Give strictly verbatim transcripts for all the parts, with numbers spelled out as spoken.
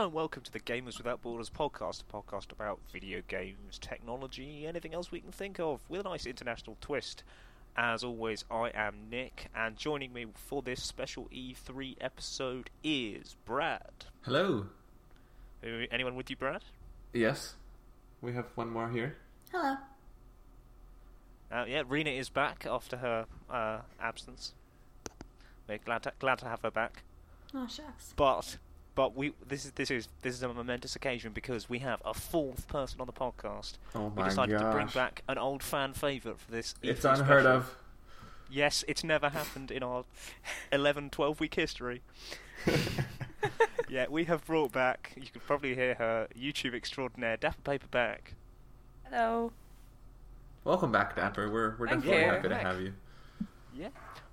Hello and welcome to the Gamers Without Borders podcast, a podcast about video games, technology, anything else we can think of, with a nice international twist. As always, I am Nick, and joining me for this special E three episode is Brad. Hello. Anyone with you, Brad? Yes. We have one more here. Hello. Uh, yeah, Rena is back after her uh, absence. We're glad to, glad to have her back. Oh, shucks. But... But we this is this is this is a momentous occasion because we have a fourth person on the podcast. Oh my We decided gosh. to bring back an old fan favourite for this. It's unheard special. of. Yes, it's never happened in our eleven, twelve week history. Yeah, we have brought back. You can probably hear her, YouTube extraordinaire Dapper Paperback. Hello. Welcome back, Dapper. We're we're Thank definitely you. happy to back. have you. Yeah,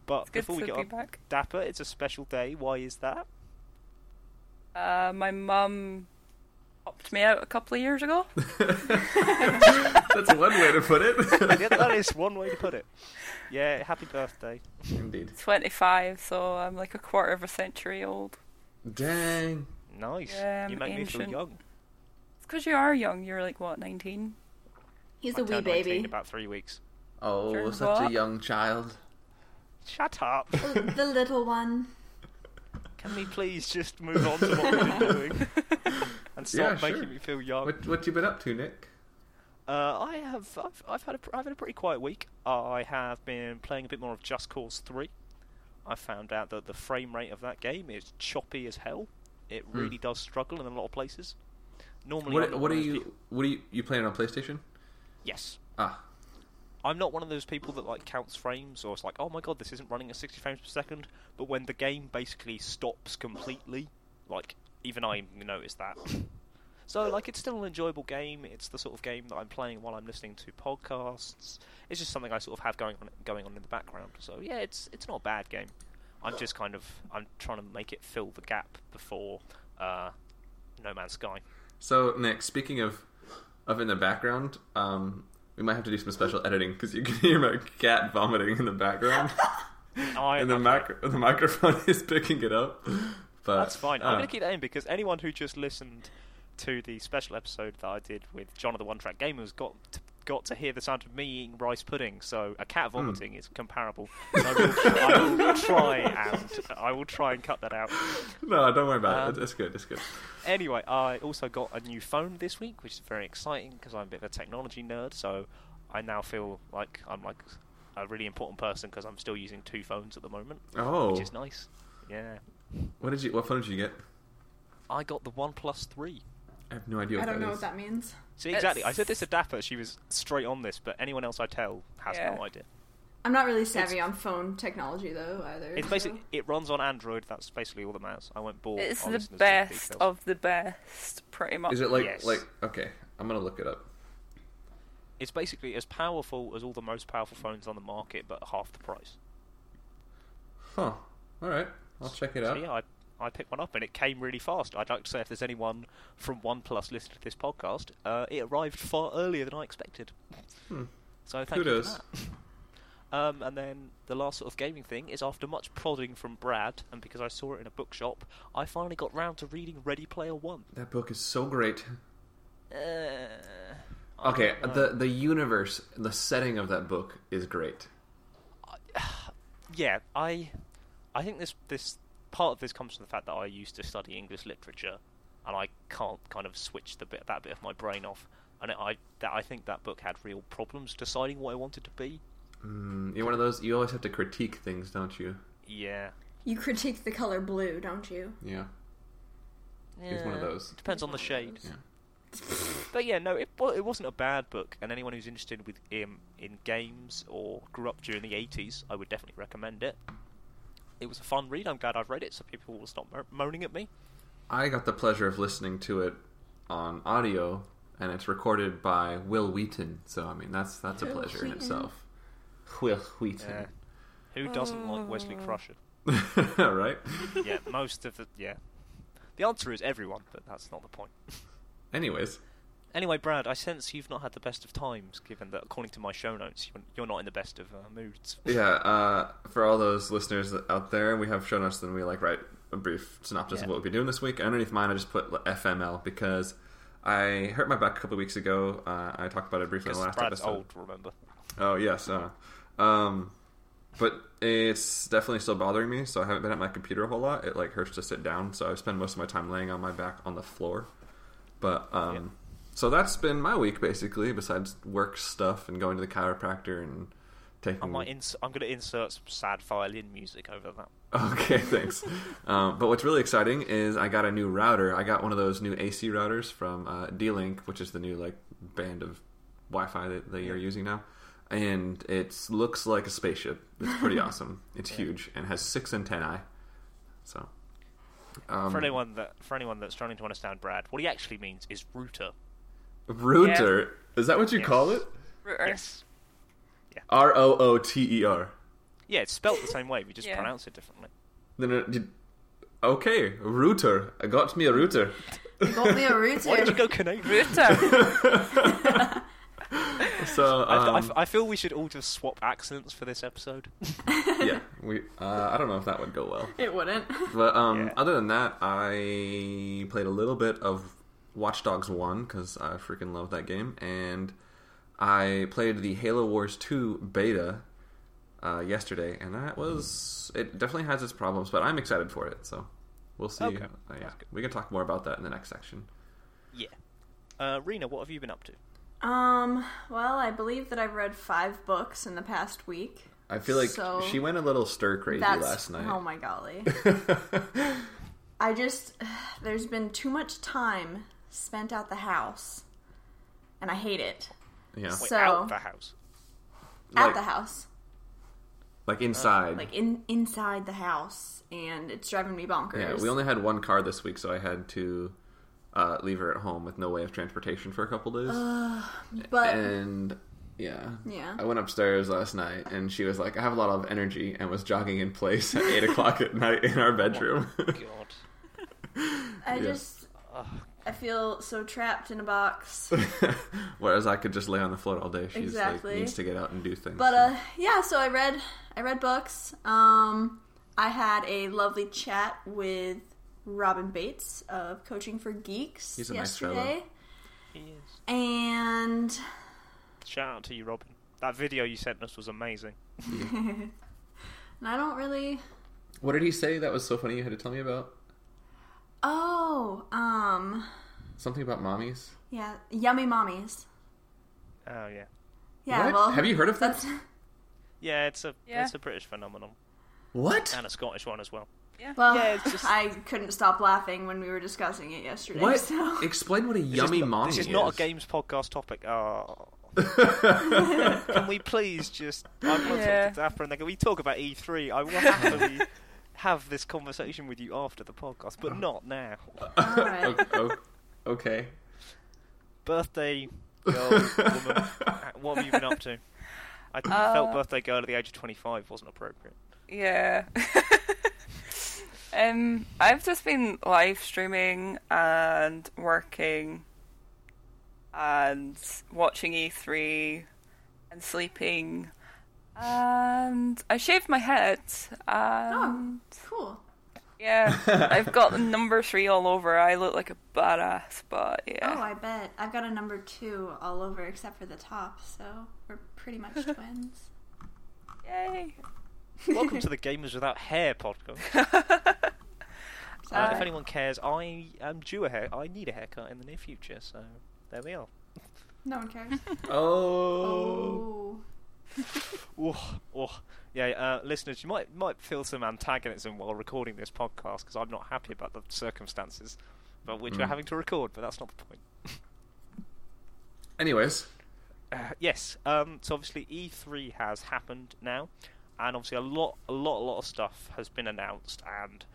but before we get be on, back. Dapper, it's a special day. Why is that? Uh, my mum popped me out a couple of years ago. That's one way to put it. Yeah, that is one way to put it. Yeah, happy birthday. Indeed. twenty-five, so I'm like a quarter of a century old. Dang. Nice. Yeah, you make ancient. me feel young. It's because you are young. You're like, what, nineteen? He's I a wee baby. In about three weeks. Oh, During such what? a young child. Shut up. The, the little one. Can we please just move on to what we're doing and stop yeah, making sure. me feel young? What, what have you been up to, Nick? Uh, I have. I've, I've had a. I've had a pretty quiet week. I have been playing a bit more of Just Cause Three. I found out that the frame rate of that game is choppy as hell. It really mm. does struggle in a lot of places. Normally, what, what are you? People... What are you? You playing on PlayStation? Yes. Ah. I'm not one of those people that like counts frames, or it's like, oh my god, this isn't running at sixty frames per second. But when the game basically stops completely, like even I notice that. So like, it's still an enjoyable game. It's the sort of game that I'm playing while I'm listening to podcasts. It's just something I sort of have going on going on in the background. So yeah, it's it's not a bad game. I'm just kind of I'm trying to make it fill the gap before uh, No Man's Sky. So Nick, speaking of of in the background. Um, We might have to do some special editing because you can hear my cat vomiting in the background, oh, and the, micro- right. the microphone is picking it up. But, that's fine. Uh, I'm going to keep that in because anyone who just listened to the special episode that I did with John of the One Track Gamers got to, got to hear the sound of me eating rice pudding. So a cat vomiting mm. is comparable. I will, I will try and I will try and cut that out. No, don't worry about um, it. It's good. It's good. Anyway, I also got a new phone this week, which is very exciting because I'm a bit of a technology nerd, so I now feel like I'm like a really important person because I'm still using two phones at the moment, oh. which is nice. Yeah. What did you? What phone did you get? I got the OnePlus Three. I have no idea what that is. I don't know what that means. See, exactly. It's... I said this to Dapper. She was straight on this, but anyone else I tell has yeah. no idea. I'm not really savvy it's... on phone technology, though, either. It's so. basically It runs on Android. That's basically all that matters. I went bored. It's the best of the best, pretty much. Is it like... Yes. like okay, I'm going to look it up. It's basically as powerful as all the most powerful phones on the market, but half the price. Huh. All right. I'll check it so, out. Yeah, I... I picked one up and it came really fast. I'd like to say if there's anyone from OnePlus listening to this podcast, uh, it arrived far earlier than I expected. Hmm. So thank Kudos. you for that. Um, and then the last sort of gaming thing is after much prodding from Brad, and because I saw it in a bookshop, I finally got round to reading Ready Player One. That book is so great. Uh, okay, the, the universe, the setting of that book is great. I, yeah, I, I think this... this part of this comes from the fact that I used to study English literature, and I can't kind of switch the bit that bit of my brain off. And it, I that I think that book had real problems deciding what I wanted to be. Mm, you're one of those. You always have to critique things, don't you? Yeah. You critique the color blue, don't you? Yeah. yeah. It's one of those. It depends on the shade. Yeah. But yeah, no, it it wasn't a bad book. And anyone who's interested with um, in games or grew up during the eighties, I would definitely recommend it. It was a fun read. I'm glad I've read it, so people will stop mo- moaning at me. I got the pleasure of listening to it on audio, and it's recorded by Wil Wheaton. So, I mean, that's that's Will a pleasure Wheaton. in itself. Wil Wheaton. Yeah. Who doesn't oh. like Wesley Crusher? Right? Yeah, most of the... Yeah. The answer is everyone, but that's not the point. Anyways. Anyway, Brad, I sense you've not had the best of times, given that, according to my show notes, you're not in the best of uh, moods. Yeah, uh, for all those listeners out there, we have show notes and we like write a brief synopsis yeah. of what we'll be doing this week. Underneath mine, I just put F M L because I hurt my back a couple of weeks ago. Uh, I talked about it briefly in the last Brad's episode. Old, remember? Oh yes. Uh, um, but it's definitely still bothering me, so I haven't been at my computer a whole lot. It like hurts to sit down, so I spend most of my time laying on my back on the floor. But um, yeah. so that's been my week basically. Besides work stuff and going to the chiropractor and taking. I might ins- I'm going to insert some sad violin music over that. Okay, thanks. um, but what's really exciting is I got a new router. I got one of those new A C routers from uh, D-Link, which is the new like band of Wi-Fi that, that you're using now. And it looks like a spaceship. It's pretty awesome. It's yeah. huge and has six antennae. So, um, for anyone that for anyone that's trying to understand Brad, what he actually means is router. Router yeah. is that what you yes. call it? Router. Yes. Yeah. R O O T E R. Yeah, it's spelled the same way. We just yeah. pronounce it differently. No, no, you, okay, router. I got me a router. You got me a router. Why did you go Canadian? Router. So um, I, th- I feel we should all just swap accents for this episode. yeah, we. Uh, I don't know if that would go well. It wouldn't. But um, yeah. other than that, I played a little bit of Watch Dogs one because I freaking love that game, and I played the Halo Wars two beta uh, yesterday, and that was. It definitely has its problems, but I'm excited for it. So we'll see. Okay. Uh, yeah, we can talk more about that in the next section. Yeah, uh, Rena, what have you been up to? Um, well, I believe that I've read five books in the past week. I feel like so she went a little stir-crazy last night. Oh my golly. I just, there's been too much time spent out the house, and I hate it. Yeah. Wait, so, out the house? Out like, the house. Like inside? Uh, like in inside the house, and it's driving me bonkers. Yeah, we only had one car this week, so I had to... Uh, leave her at home with no way of transportation for a couple days. Uh, but and yeah, yeah. I went upstairs last night, and she was like, "I have a lot of energy," and was jogging in place at eight o'clock at night in our bedroom. Oh my God, I yeah. just I feel so trapped in a box. Whereas I could just lay on the floor all day. She exactly. like, needs to get out and do things. But so. uh, yeah, so I read I read books. Um, I had a lovely chat with. Robin Bates of Coaching for Geeks He's a yesterday. Nice fellow. He is. And shout out to you, Robin. That video you sent us was amazing. Yeah. And I don't really. What did he say that was so funny? You had to tell me about. Oh, um. Something about mommies. Yeah, yummy mommies. Oh yeah. Yeah. What? Well, have you heard of that? Yeah, it's a yeah. it's a British phenomenon. What? And a Scottish one as well. Yeah. Well, yeah, it's just... I couldn't stop laughing when we were discussing it yesterday. What? So. Explain what a yummy mommy is. This is not a games podcast topic. Oh. Can we please just... I want yeah. to talk to Dapper and then can we talk about E three? I will happily have this conversation with you after the podcast, but not now. All right. Okay. Birthday girl, woman, what have you been up to? I uh, felt birthday girl at the age of twenty-five wasn't appropriate. Yeah. Um, I've just been live streaming and working and watching E three and sleeping, and I shaved my head. And oh, cool. Yeah, I've got the number three all over. I look like a badass, but yeah. Oh, I bet. I've got a number two all over except for the top, so we're pretty much twins. Yay. Welcome to the Gamers Without Hair podcast. Uh, if anyone cares, I am due a hair. I need a haircut in the near future, so there we are. No one cares. Oh. oh. oh, oh, yeah. Uh, listeners, you might might feel some antagonism while recording this podcast because I'm not happy about the circumstances, but which mm. we're having to record. But that's not the point. Anyways, uh, yes. Um, so obviously, E three has happened now. And obviously a lot, a lot, a lot of stuff has been announced, and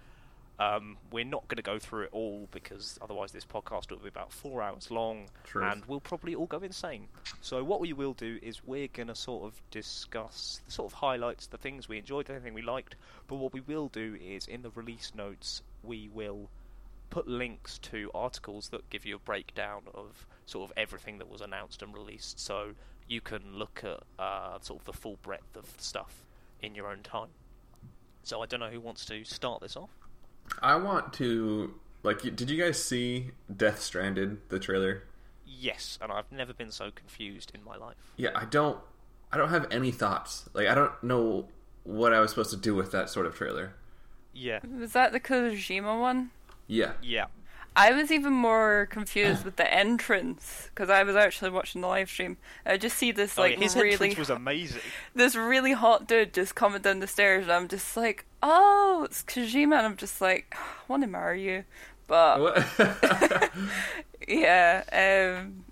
um, we're not going to go through it all because otherwise this podcast will be about four hours long, Truth. and we'll probably all go insane. So what we will do is we're going to sort of discuss the sort of highlights, the things we enjoyed, anything we liked, but what we will do is in the release notes we will put links to articles that give you a breakdown of sort of everything that was announced and released, so you can look at uh, sort of the full breadth of stuff in your own time. So I don't know who wants to start this off. I want to, like, did you guys see Death Stranded, the trailer? Yes, and I've never been so confused in my life. Yeah, I don't, I don't have any thoughts. Like, I don't know what I was supposed to do with that sort of trailer. Yeah. Was that the Kojima one? Yeah. Yeah. I was even more confused with the entrance, because I was actually watching the live stream. I just see this, like, oh, yeah, his really... entrance was amazing. This really hot dude just coming down the stairs, and I'm just like, oh, it's Kojima, and I'm just like, I want to marry you, but... yeah, um...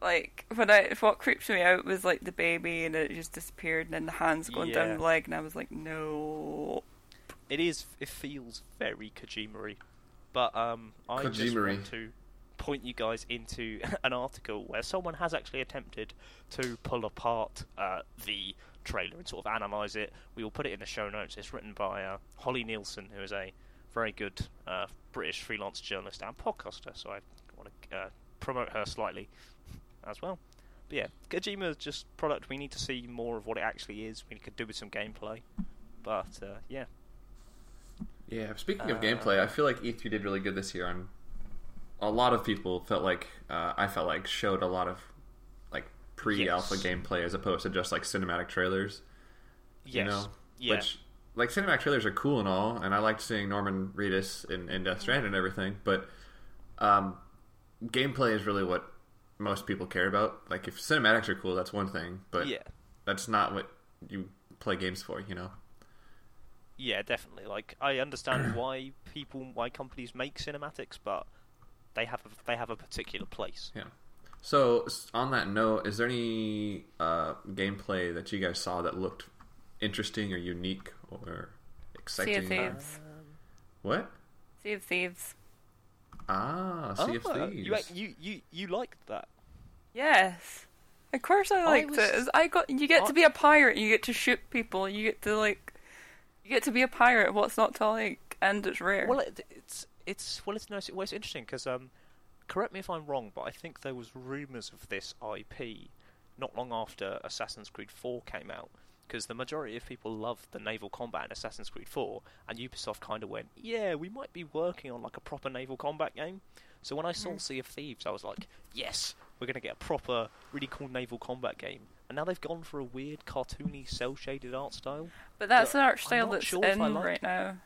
like, when I, what creeped me out was, like, the baby, and it just disappeared, and then the hands going yeah. down the leg, and I was like, no... It is, it feels very Kojima-y. But um, I Kojima-y. just want to point you guys into an article where someone has actually attempted to pull apart uh, the trailer and sort of analyse it. We will put it in the show notes. It's written by uh, Holly Nielsen, who is a very good uh, British freelance journalist and podcaster, so I want to uh, promote her slightly as well. But yeah, Kojima is just product. We need to see more of what it actually is. We could do with some gameplay. But uh, yeah. Yeah, speaking of uh, gameplay, I feel like E three did really good this year. On a lot of people felt like uh, I felt like showed a lot of like pre-alpha yes. gameplay as opposed to just like cinematic trailers. Yes. You know? Yeah. Which like cinematic trailers are cool and all, and I liked seeing Norman Reedus in, in Death Stranding and everything, but um, gameplay is really what most people care about. Like if cinematics are cool, that's one thing, but yeah. that's not what you play games for, you know. Yeah, definitely. Like, I understand why people, why companies make cinematics, but they have a, they have a particular place. Yeah. So, on that note, is there any uh, gameplay that you guys saw that looked interesting or unique or exciting? Sea of Thieves. Um, what? Sea of Thieves. Ah, Sea oh, of Thieves. You, you you you liked that? Yes. Of course, I liked I was... it. I got you get I... to be a pirate. You get to shoot people. You get to like. You get to be a pirate. What's not to like? And it's rare. Well, it, it's it's well, it's no, well, it's interesting because um, correct me if I'm wrong, but I think there was rumours of this I P not long after Assassin's Creed four came out, because the majority of people loved the naval combat in Assassin's Creed four, and Ubisoft kind of went, yeah, we might be working on like a proper naval combat game. So when I saw mm. Sea of Thieves, I was like, yes, we're gonna get a proper, really cool naval combat game. And now they've gone for a weird, cartoony, cel-shaded art style. But that's an art style that's sure in right now.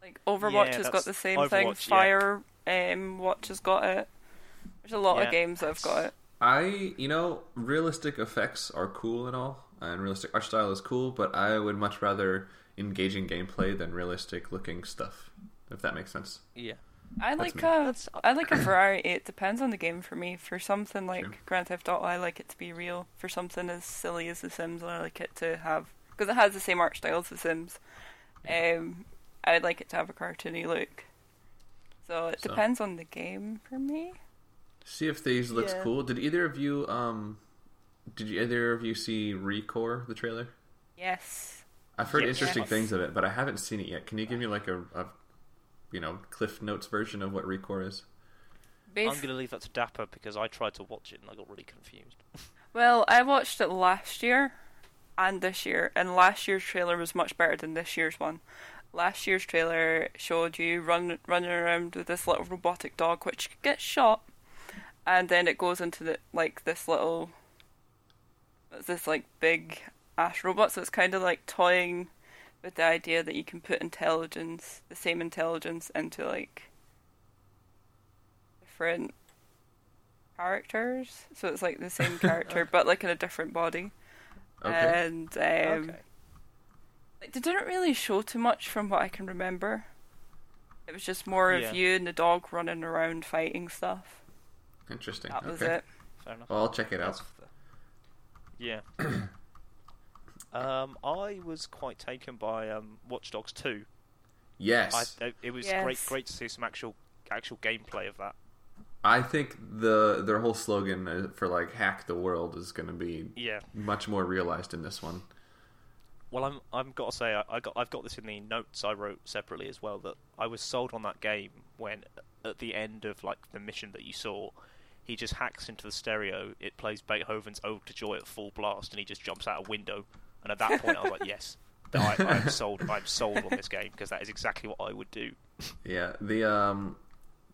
Like, Overwatch yeah, has got the same Overwatch, thing. Fire yeah. um, Watch has got it. There's a lot yeah, of games that have got it. I, you know, realistic effects are cool and all. And realistic art style is cool, but I would much rather engaging gameplay than realistic-looking stuff. If that makes sense. Yeah. I that's like a, I like a variety. It depends on the game for me. For something like True. Grand Theft Auto, I like it to be real. For something as silly as The Sims, I like it to have... Because it has the same art style as The Sims. Um, I'd like it to have a cartoony look. So it so. depends on the game for me. Sea of Thieves looks yeah. cool. Did either of you... Um, did you, either of you see ReCore, the trailer? Yes. I've heard yes. interesting yes. things of it, but I haven't seen it yet. Can you give me like a... a you know, Cliff Notes version of what ReCore is. Basically, I'm going to leave that to Dapper because I tried to watch it and I got really confused. Well, I watched it last year and this year, and last year's trailer was much better than this year's one. Last year's trailer showed you run, running around with this little robotic dog which gets shot, and then it goes into the like this little, this like big ass robot, so it's kind of like toying with the idea that you can put intelligence, the same intelligence, into like different characters. So it's like the same character, but like in a different body. Okay. And um, okay. like, they didn't really show too much from what I can remember. It was just more yeah. of you and the dog running around fighting stuff. Interesting. That okay. was it. Fair enough. Well, I'll check it out. Yeah. Um, I was quite taken by um, Watch Dogs two. Yes, I, it was yes. great. Great to see some actual actual gameplay of that. I think the their whole slogan for like "hack the world" is going to be yeah. much more realized in this one. Well, I'm I'm got to say I, I got I've got this in the notes I wrote separately as well, that I was sold on that game when at the end of like the mission that you saw. He just hacks into the stereo. It plays Beethoven's Ode to Joy at full blast, and he just jumps out a window. And at that point, I was like, yes, I, I'm sold. I'm sold on this game because that is exactly what I would do. Yeah. The um.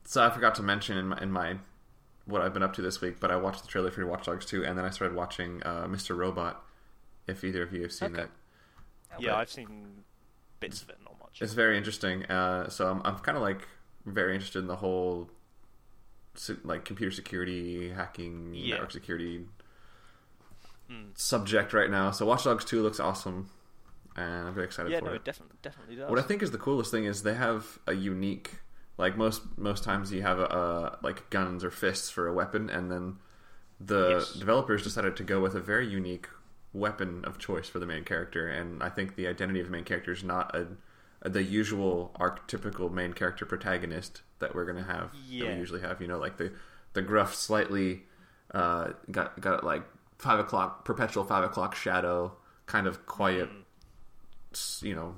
So I forgot to mention in my in my what I've been up to this week, but I watched the trailer for Watch Dogs two, and then I started watching uh, Mister Robot. If either of you have seen okay. that. Yeah, but I've seen bits of it, not much. It's very interesting. Uh, so I'm I'm kind of like very interested in the whole like computer security, hacking, yeah. network security mm. subject right now. So Watch Dogs two looks awesome. And I'm very excited yeah, for no, it. Yeah, no, it definitely, definitely does. What I think is the coolest thing is they have a unique... Like, most most times you have, a, a like, guns or fists for a weapon, and then the yes. developers decided to go with a very unique weapon of choice for the main character, and I think the identity of the main character is not a, a the usual archetypical main character protagonist that we're going to have, yeah. that we usually have. You know, like, the, the gruff, slightly, uh, got, got like, five o'clock, perpetual five o'clock shadow, kind of quiet... Mm. you know,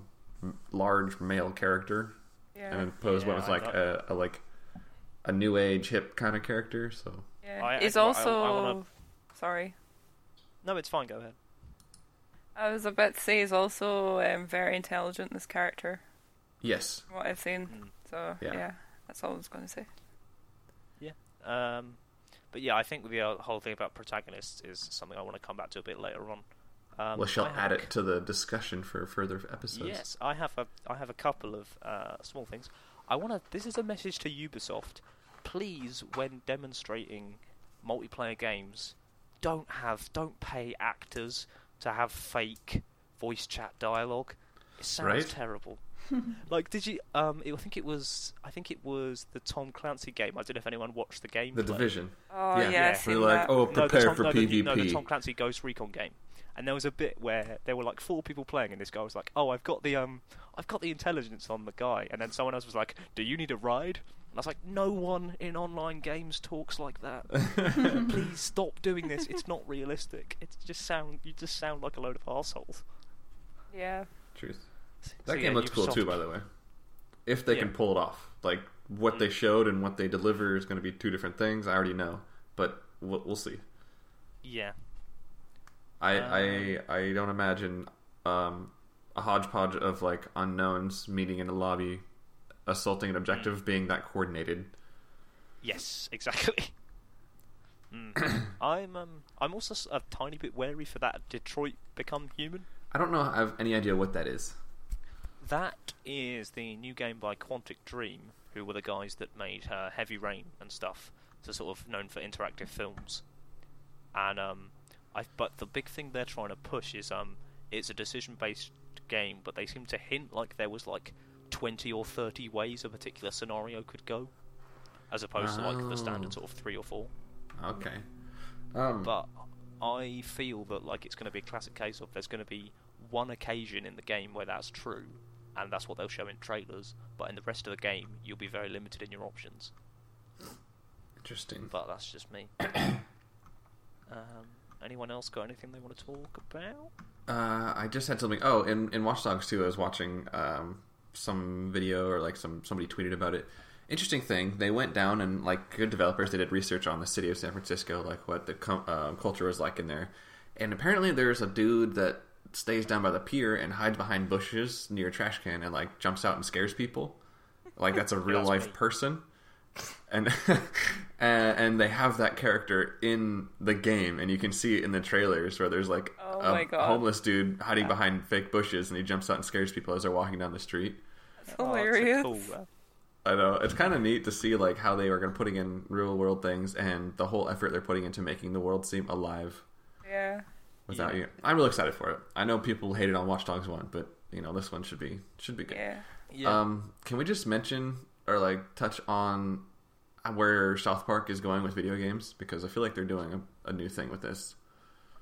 large male character, yeah. and impose yeah, what was like a, a like a new age hip kind of character. So yeah. I, it's I, also I, I wanna... sorry. No, it's fine. Go ahead. I was about to say, he's also um, very intelligent. This character. Yes. From what I've seen. Mm. So yeah. yeah, that's all I was going to say. Yeah. Um, but yeah, I think the whole thing about protagonists is something I want to come back to a bit later on. Um, we shall add it to the discussion for further episodes. Yes, I have a, I have a couple of uh, small things. I want to. This is a message to Ubisoft. Please, when demonstrating multiplayer games, don't have, don't pay actors to have fake voice chat dialogue. It sounds right? terrible. Like, did you? Um, it, I think it was. I think it was the Tom Clancy game. I don't know if anyone watched the game. The play. Division. Oh yeah, yeah. We're like, that. oh, prepare no, Tom, for no, PvP. The, no, the Tom Clancy Ghost Recon game. And there was a bit where there were like four people playing, and this guy was like, "Oh, I've got the um, I've got the intelligence on the guy." And then someone else was like, "Do you need a ride?" And I was like, "No one in online games talks like that. Please stop doing this. It's not realistic. It's just sound. You just sound like a load of arseholes." Yeah. Truth. So, that so, game yeah, looks cool soft. too, by the way. If they yeah. can pull it off, like what mm-hmm. they showed and what they deliver is going to be two different things. I already know, but we'll, we'll see. Yeah. I, um, I I don't imagine um, a hodgepodge of like unknowns meeting in a lobby, assaulting an objective, mm. being that coordinated. Yes, exactly. Mm. I'm um I'm also a tiny bit wary for that Detroit Become Human. I don't know. I have any idea what that is. That is the new game by Quantic Dream, who were the guys that made uh, Heavy Rain and stuff. So sort of known for interactive films, and um. I, but the big thing they're trying to push is um, it's a decision-based game, but they seem to hint like there was like twenty or thirty ways a particular scenario could go, as opposed oh. to like the standard sort of three or four. Okay. Um. But I feel that like it's going to be a classic case of there's going to be one occasion in the game where that's true, and that's what they'll show in trailers. But in the rest of the game, you'll be very limited in your options. Interesting. But that's just me. um. Anyone else got anything they want to talk about? Uh, I just had something. Oh, in, in Watch Dogs two, I was watching um, some video or like some somebody tweeted about it. Interesting thing. They went down and like good developers, they did research on the city of San Francisco, like what the com- uh, culture was like in there. And apparently there's a dude that stays down by the pier and hides behind bushes near a trash can and like jumps out and scares people. Like that's a real yeah, that's life me. person. And and they have that character in the game, and you can see it in the trailers where there's like oh a homeless dude hiding yeah. behind fake bushes, and he jumps out and scares people as they're walking down the street. That's hilarious. Oh, that's so cool. I know, it's kind of neat to see like how they are going to putting in real world things and the whole effort they're putting into making the world seem alive. Yeah. Without yeah. you, I'm really excited for it. I know people hated on Watch Dogs one, but you know this one should be should be good. Yeah. yeah. Um, can we just mention? Or like touch on where South Park is going with video games, because I feel like they're doing a, a new thing with this.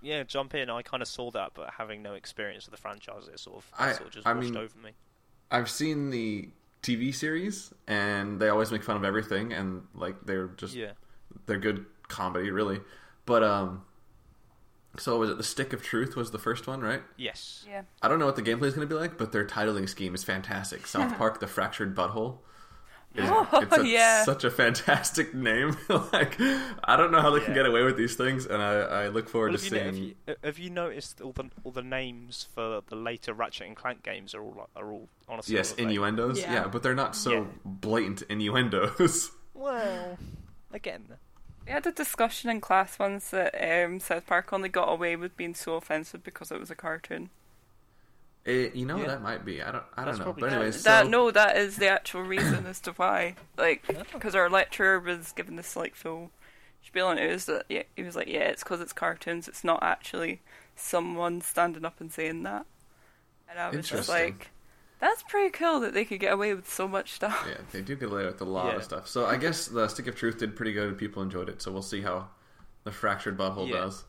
Yeah, jump in. I kind of saw that, but having no experience with the franchise, it sort of, I, sort of just I washed mean, over me. I've seen the T V series, and they always make fun of everything, and like they're just yeah. they're good comedy, really. But um, so was it The Stick of Truth was the first one, right? Yes. Yeah. I don't know what the gameplay is going to be like, but their titling scheme is fantastic. South Park: The Fractured Butthole. It's, oh, it's a, yeah. such a fantastic name. Like, I don't know how they yeah. can get away with these things, and I, I look forward well, to seeing. Know, have, you, have you noticed all the all the names for the later Ratchet and Clank games are all are all honestly yes innuendos? Yeah. yeah, but they're not so yeah. blatant innuendos. Well, again, we had a discussion in class once that um, South Park only got away with being so offensive because it was a cartoon. It, you know yeah. that might be I don't I That's don't know but anyways that, so... no that is the actual reason as to why, like, because our lecturer was giving this like full spiel and it was that yeah, he was like yeah it's because it's cartoons, it's not actually someone standing up and saying that, and I was just like, that's pretty cool that they could get away with so much stuff. Yeah, they do get away with a lot yeah. of stuff. So I guess The Stick of Truth did pretty good and people enjoyed it, so we'll see how The Fractured Butthole yeah. does.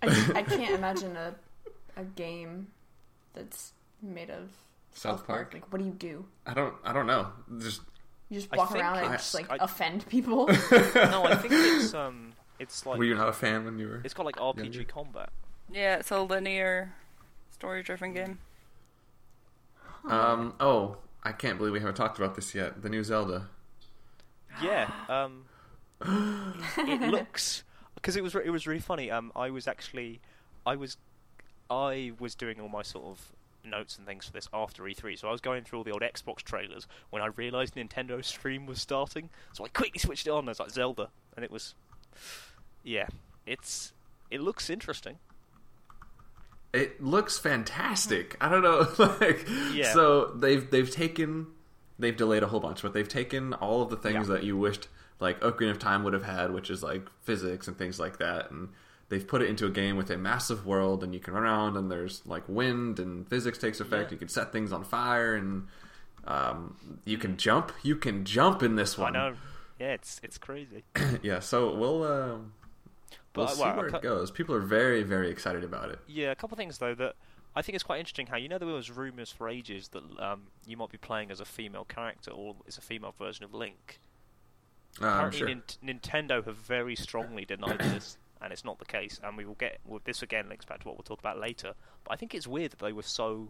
I, I can't imagine a a game that's made of South, South Park. Park. Like, what do you do? I don't. I don't know. Just you just walk around and I, just like I, offend people. No, I think it's um, it's like. Were you not a fan when you were? It's got like R P G younger? Combat. Yeah, it's a linear, story-driven game. Huh. Um. Oh, I can't believe we haven't talked about this yet. The new Zelda. Yeah. Um. It looks because it was it was really funny. Um. I was actually, I was. I was doing all my sort of notes and things for this after E three, so I was going through all the old Xbox trailers when I realised Nintendo's stream was starting, so I quickly switched it on, and I was like, Zelda, and it was... Yeah, it's... It looks interesting. It looks fantastic. I don't know, like... Yeah. So, they've, they've taken... They've delayed a whole bunch, but they've taken all of the things yeah. that you wished, like, Ocarina of Time would have had, which is, like, physics and things like that, and... They've put it into a game with a massive world, and you can run around, and there's like wind, and physics takes effect. Yeah. You can set things on fire, and um, you can jump. You can jump in this one. I know. Yeah, it's it's crazy. yeah, so we'll uh, we'll but, see well, where it goes. People are very very excited about it. Yeah, a couple things though that I think it's quite interesting. How you know there was rumors for ages that um, you might be playing as a female character or as a female version of Link. Uh, Apparently, I'm sure. N- Nintendo have very strongly denied this. And it's not the case, and we will get well, this again links back to what we'll talk about later. But I think it's weird that they were so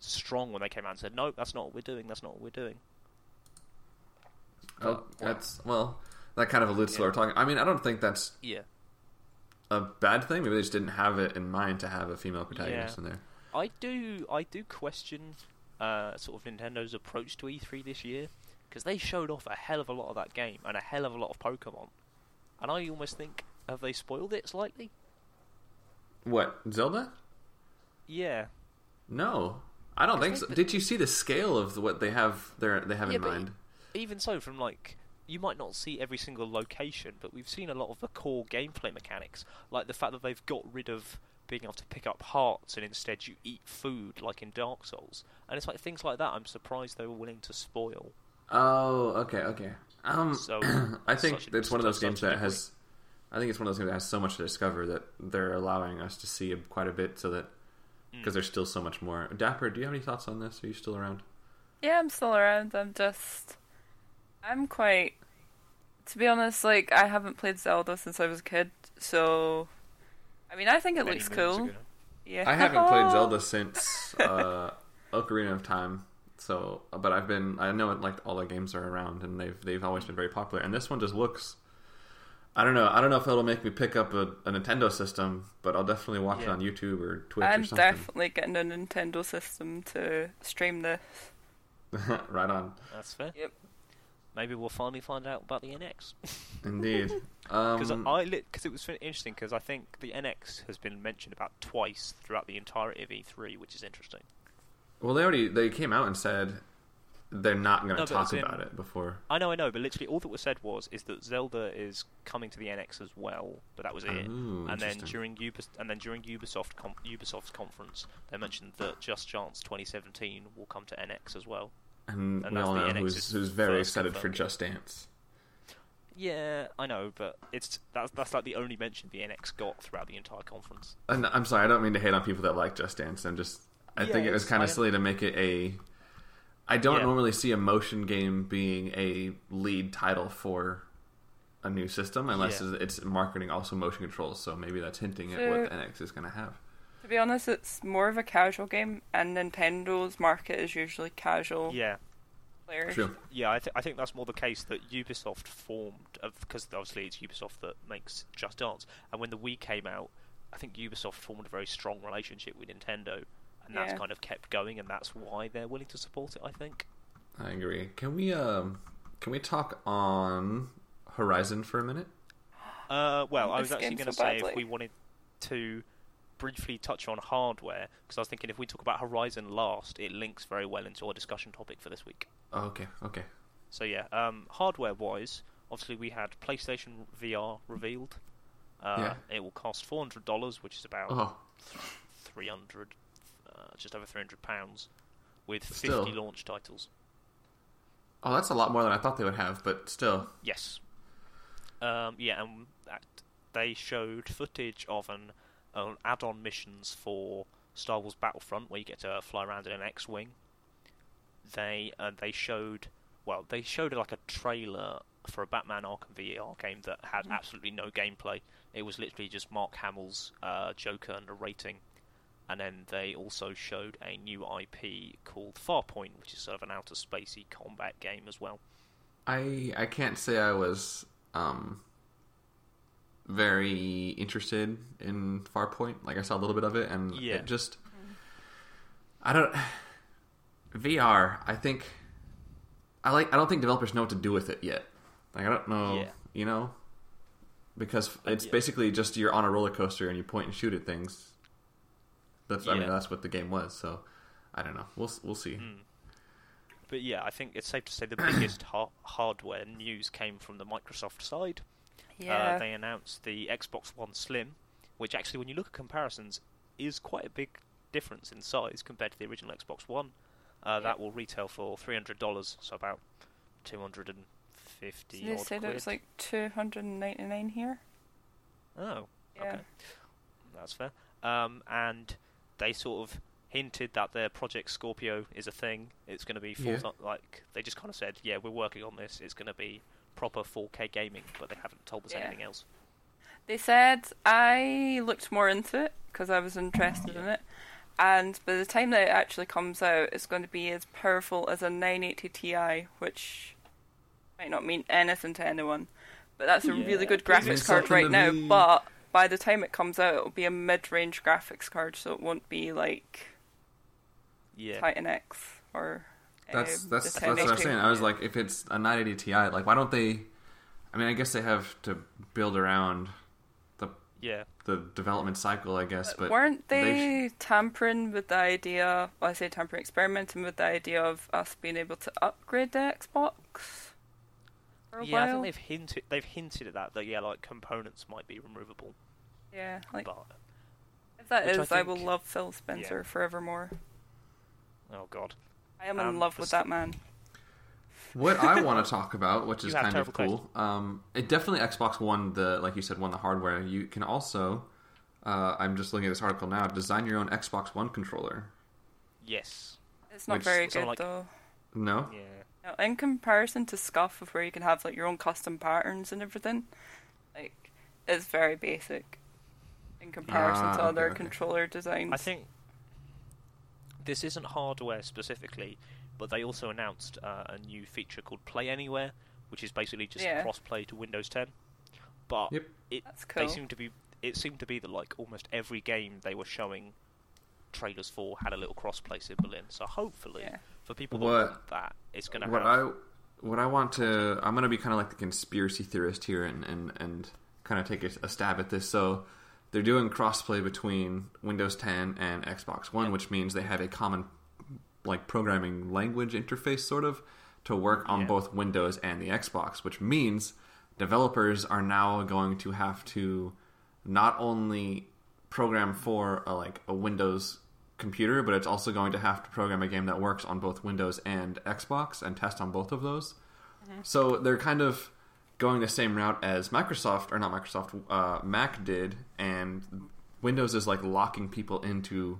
strong when they came out and said, "No, that's not what we're doing. That's not what we're doing." But, oh, that's well, that kind of alludes yeah. to what we're talking. I mean, I don't think that's yeah a bad thing. Maybe they just didn't have it in mind to have a female protagonist yeah. in there. I do, I do question uh, sort of Nintendo's approach to E three this year because they showed off a hell of a lot of that game and a hell of a lot of Pokemon, and I almost think. Have they spoiled it slightly? What, Zelda? Yeah. No, I don't think so. Did you see the scale of what they have there? They have yeah, in mind. E- even so, from like you might not see every single location, but we've seen a lot of the core gameplay mechanics, like the fact that they've got rid of being able to pick up hearts and instead you eat food, like in Dark Souls. And it's like things like that. I'm surprised they were willing to spoil. Oh, okay, okay. Um, so I think a, it's one of those games that has. I think it's one of those things that has so much to discover that they're allowing us to see quite a bit, so that because mm. there's still so much more. Dapper, do you have any thoughts on this? Are you still around? Yeah, I'm still around. I'm just, I'm quite. To be honest, like I haven't played Zelda since I was a kid, so I mean, I think it Many looks cool. Ago. Yeah, I haven't played Zelda since uh, Ocarina of Time, so but I've been. I know it, like all the games are around, and they've they've always been very popular, and this one just looks. I don't know. I don't know if it'll make me pick up a, a Nintendo system, but I'll definitely watch yeah. it on YouTube or Twitch I'm or something. I'm definitely getting a Nintendo system to stream this. Right on. That's fair. Yep. Maybe we'll finally find out about the N X. Indeed. Because um, I because it was interesting because I think the N X has been mentioned about twice throughout the entirety of E three, which is interesting. Well, they already they came out and said. They're not going to no, talk in, about it before. I know, I know, but literally all that was said was is that Zelda is coming to the N X as well, but that was it. Ooh, and then during Ubis- and then during Ubisoft com- Ubisoft's conference, they mentioned that Just Dance twenty seventeen will come to N X as well. And, and we all know who's, who's very excited confirmed. For Just Dance. Yeah, I know, but it's that's that's like the only mention the N X got throughout the entire conference. And I'm sorry, I don't mean to hate on people that like Just Dance. I'm just, I yeah, think it was kind of silly to make it a. I don't yeah. normally see a motion game being a lead title for a new system unless yeah. it's marketing also motion controls, so maybe that's hinting so, at what N X is going to have. To be honest, it's more of a casual game, and Nintendo's market is usually casual. Yeah. multiplayer. Sure. Yeah, I, th- I think that's more the case that Ubisoft formed, because obviously it's Ubisoft that makes Just Dance, and when the Wii came out, I think Ubisoft formed a very strong relationship with Nintendo, and yeah. that's kind of kept going, and that's why they're willing to support it, I think. I agree. Can we um, can we talk on Horizon for a minute? Uh, well, I was actually going to say if we wanted to briefly touch on hardware, because I was thinking if we talk about Horizon last, it links very well into our discussion topic for this week. Oh, okay, okay. So yeah, um, hardware-wise, obviously we had PlayStation V R revealed. Uh, yeah. It will cost four hundred dollars, which is about oh. three hundred, uh, just over three hundred pounds, with still. fifty launch titles. Oh, that's a lot more than I thought they would have, but still. Yes. Um, yeah, and that, they showed footage of an on add-on missions for Star Wars Battlefront, where you get to fly around in an X-wing. They uh, they showed well, they showed like a trailer for a Batman Arkham V R game that had mm-hmm. absolutely no gameplay. It was literally just Mark Hamill's uh, Joker narrating, and then they also showed a new I P called Farpoint, which is sort of an outer spacey combat game as well. I I can't say I was. Um... very interested in Farpoint. Like, I saw a little bit of it, and yeah. it just... I don't... V R, I think... I like. I don't think developers know what to do with it yet. Like, I don't know, yeah. you know? Because it's yeah. basically just you're on a roller coaster and you point and shoot at things. That's yeah. I mean, that's what the game was, so... I don't know. We'll we'll see. Mm. But yeah, I think it's safe to say the biggest ha- hardware news came from the Microsoft side. Yeah. Uh, they announced the Xbox One Slim, which actually, when you look at comparisons, is quite a big difference in size compared to the original Xbox One. Uh, yeah. That will retail for three hundred dollars, so about two hundred fifty dollars. They said it was like two hundred ninety-nine dollars here. Oh, yeah. Okay. That's fair. Um, and they sort of hinted that their Project Scorpio is a thing. It's going to be full yeah. t- like they just kind of said, yeah, we're working on this. It's going to be proper four K gaming, but they haven't told us yeah. anything else. They said, I looked more into it because I was interested yeah. in it, and by the time that it actually comes out, it's going to be as powerful as a nine eighty Ti, which might not mean anything to anyone, but that's a yeah. really good graphics card right now. Be... but by the time it comes out, it'll be a mid-range graphics card, so it won't be like yeah. Titan X or... That's um, that's that's what I'm saying. I was like, if it's a nine eighty Ti, like, why don't they? I mean, I guess they have to build around the yeah the development cycle, I guess. But, but weren't they, they sh- tampering with the idea? Well, I say tampering, experimenting with the idea of us being able to upgrade the Xbox. For a yeah, while? I think they've hinted they've hinted at that. That yeah, like components might be removable. Yeah, like but, if that is, I, think, I will love Phil Spencer yeah. forevermore. Oh God. I am in um, love with that man. What I want to talk about, which is kind of cool, um, it definitely Xbox One, the like you said, won the hardware. You can also, uh, I'm just looking at this article now, design your own Xbox One controller. Yes. It's not which, very good, like, though. No? Yeah. No, in comparison to Scuff, of where you can have like your own custom patterns and everything, like it's very basic in comparison ah, to okay, other okay. controller designs. I think... This isn't hardware specifically, but they also announced uh, a new feature called Play Anywhere, which is basically just yeah. cross-play to Windows ten. But yep. it cool. they seem to be it seemed to be that like almost every game they were showing trailers for had a little cross-play symbol in. So hopefully, yeah. for people what, that want that, it's going to have... I, what I want to... I'm going to be kind of like the conspiracy theorist here and, and, and kind of take a, a stab at this, so... They're doing crossplay between Windows ten and Xbox One, yeah. which means they have a common, like, programming language interface, sort of, to work on yeah. both Windows and the Xbox, which means developers are now going to have to not only program for, a, like, a Windows computer, but it's also going to have to program a game that works on both Windows and Xbox and test on both of those. Mm-hmm. So they're kind of... going the same route as Microsoft, or not Microsoft, uh, Mac did, and Windows is like locking people into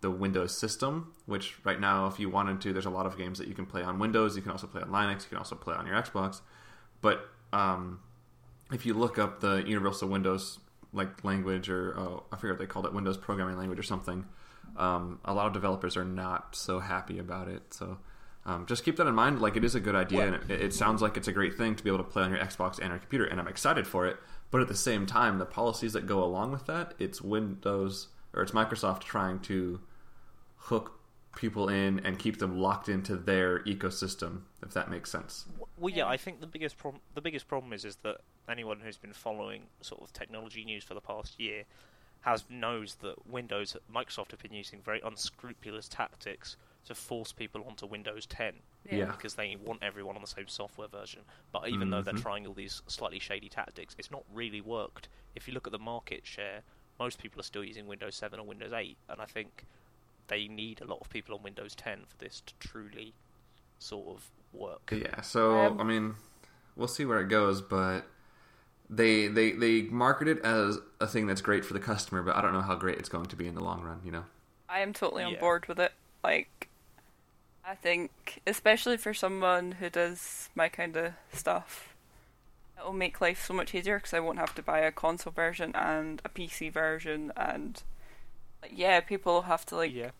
the Windows system, which right now, if you wanted to, there's a lot of games that you can play on Windows, you can also play on Linux, you can also play on your Xbox, but um, if you look up the Universal Windows like language, or oh, I forget what they called it, Windows Programming Language or something, um, a lot of developers are not so happy about it, so... Um, just keep that in mind. Like, it is a good idea, well, and it, it sounds like it's a great thing to be able to play on your Xbox and your computer, and I'm excited for it. But at the same time, the policies that go along with that, it's Windows or it's Microsoft trying to hook people in and keep them locked into their ecosystem, if that makes sense. Well, yeah, I think the biggest problem the biggest problem is is that anyone who's been following sort of technology news for the past year has knows that Windows, Microsoft have been using very unscrupulous tactics to force people onto Windows ten, yeah. because they want everyone on the same software version. But even mm-hmm. though they're trying all these slightly shady tactics, it's not really worked. If you look at the market share, most people are still using Windows seven or Windows eight, and I think they need a lot of people on Windows ten for this to truly sort of work. Yeah, so, um, I mean, we'll see where it goes, but they, they, they market it as a thing that's great for the customer, but I don't know how great it's going to be in the long run, you know? I am totally on yeah. board with it. Like, I think, especially for someone who does my kind of stuff, it'll make life so much easier because I won't have to buy a console version and a P C version, and like, yeah, people will have to like yeah.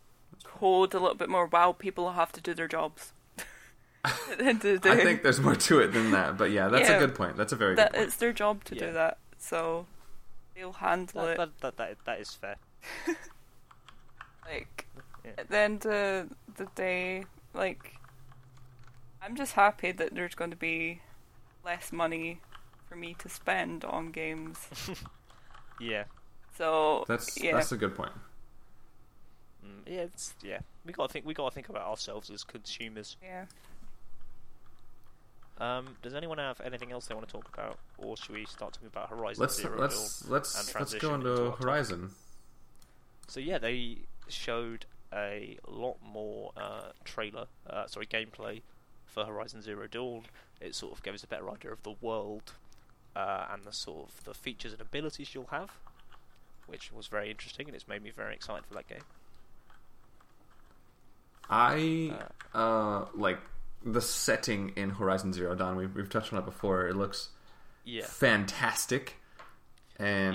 code a little bit more while people will have to do their jobs. do. I think there's more to it than that, but yeah, that's yeah, a good point. That's a very that, good point. It's their job to yeah. do that, so they'll handle that, it. That, that, that, that is fair. Like, yeah. at the end of the day, like, I'm just happy that there's going to be less money for me to spend on games. yeah. So that's yeah. that's a good point. Mm, yeah, it's, yeah. We gotta think. We gotta think about ourselves as consumers. Yeah. Um. Does anyone have anything else they want to talk about, or should we start talking about Horizon let's, Zero Dawn? Let's let's let's go into Horizon. Topic? So yeah, they showed a lot more uh, trailer. Uh, sorry, gameplay for Horizon Zero Dawn. It sort of gave us a better idea of the world uh, and the sort of the features and abilities you'll have, which was very interesting, and it's made me very excited for that game. I, uh, uh, like, the setting in Horizon Zero Dawn, we've, we've touched on it before, it looks yeah. fantastic, and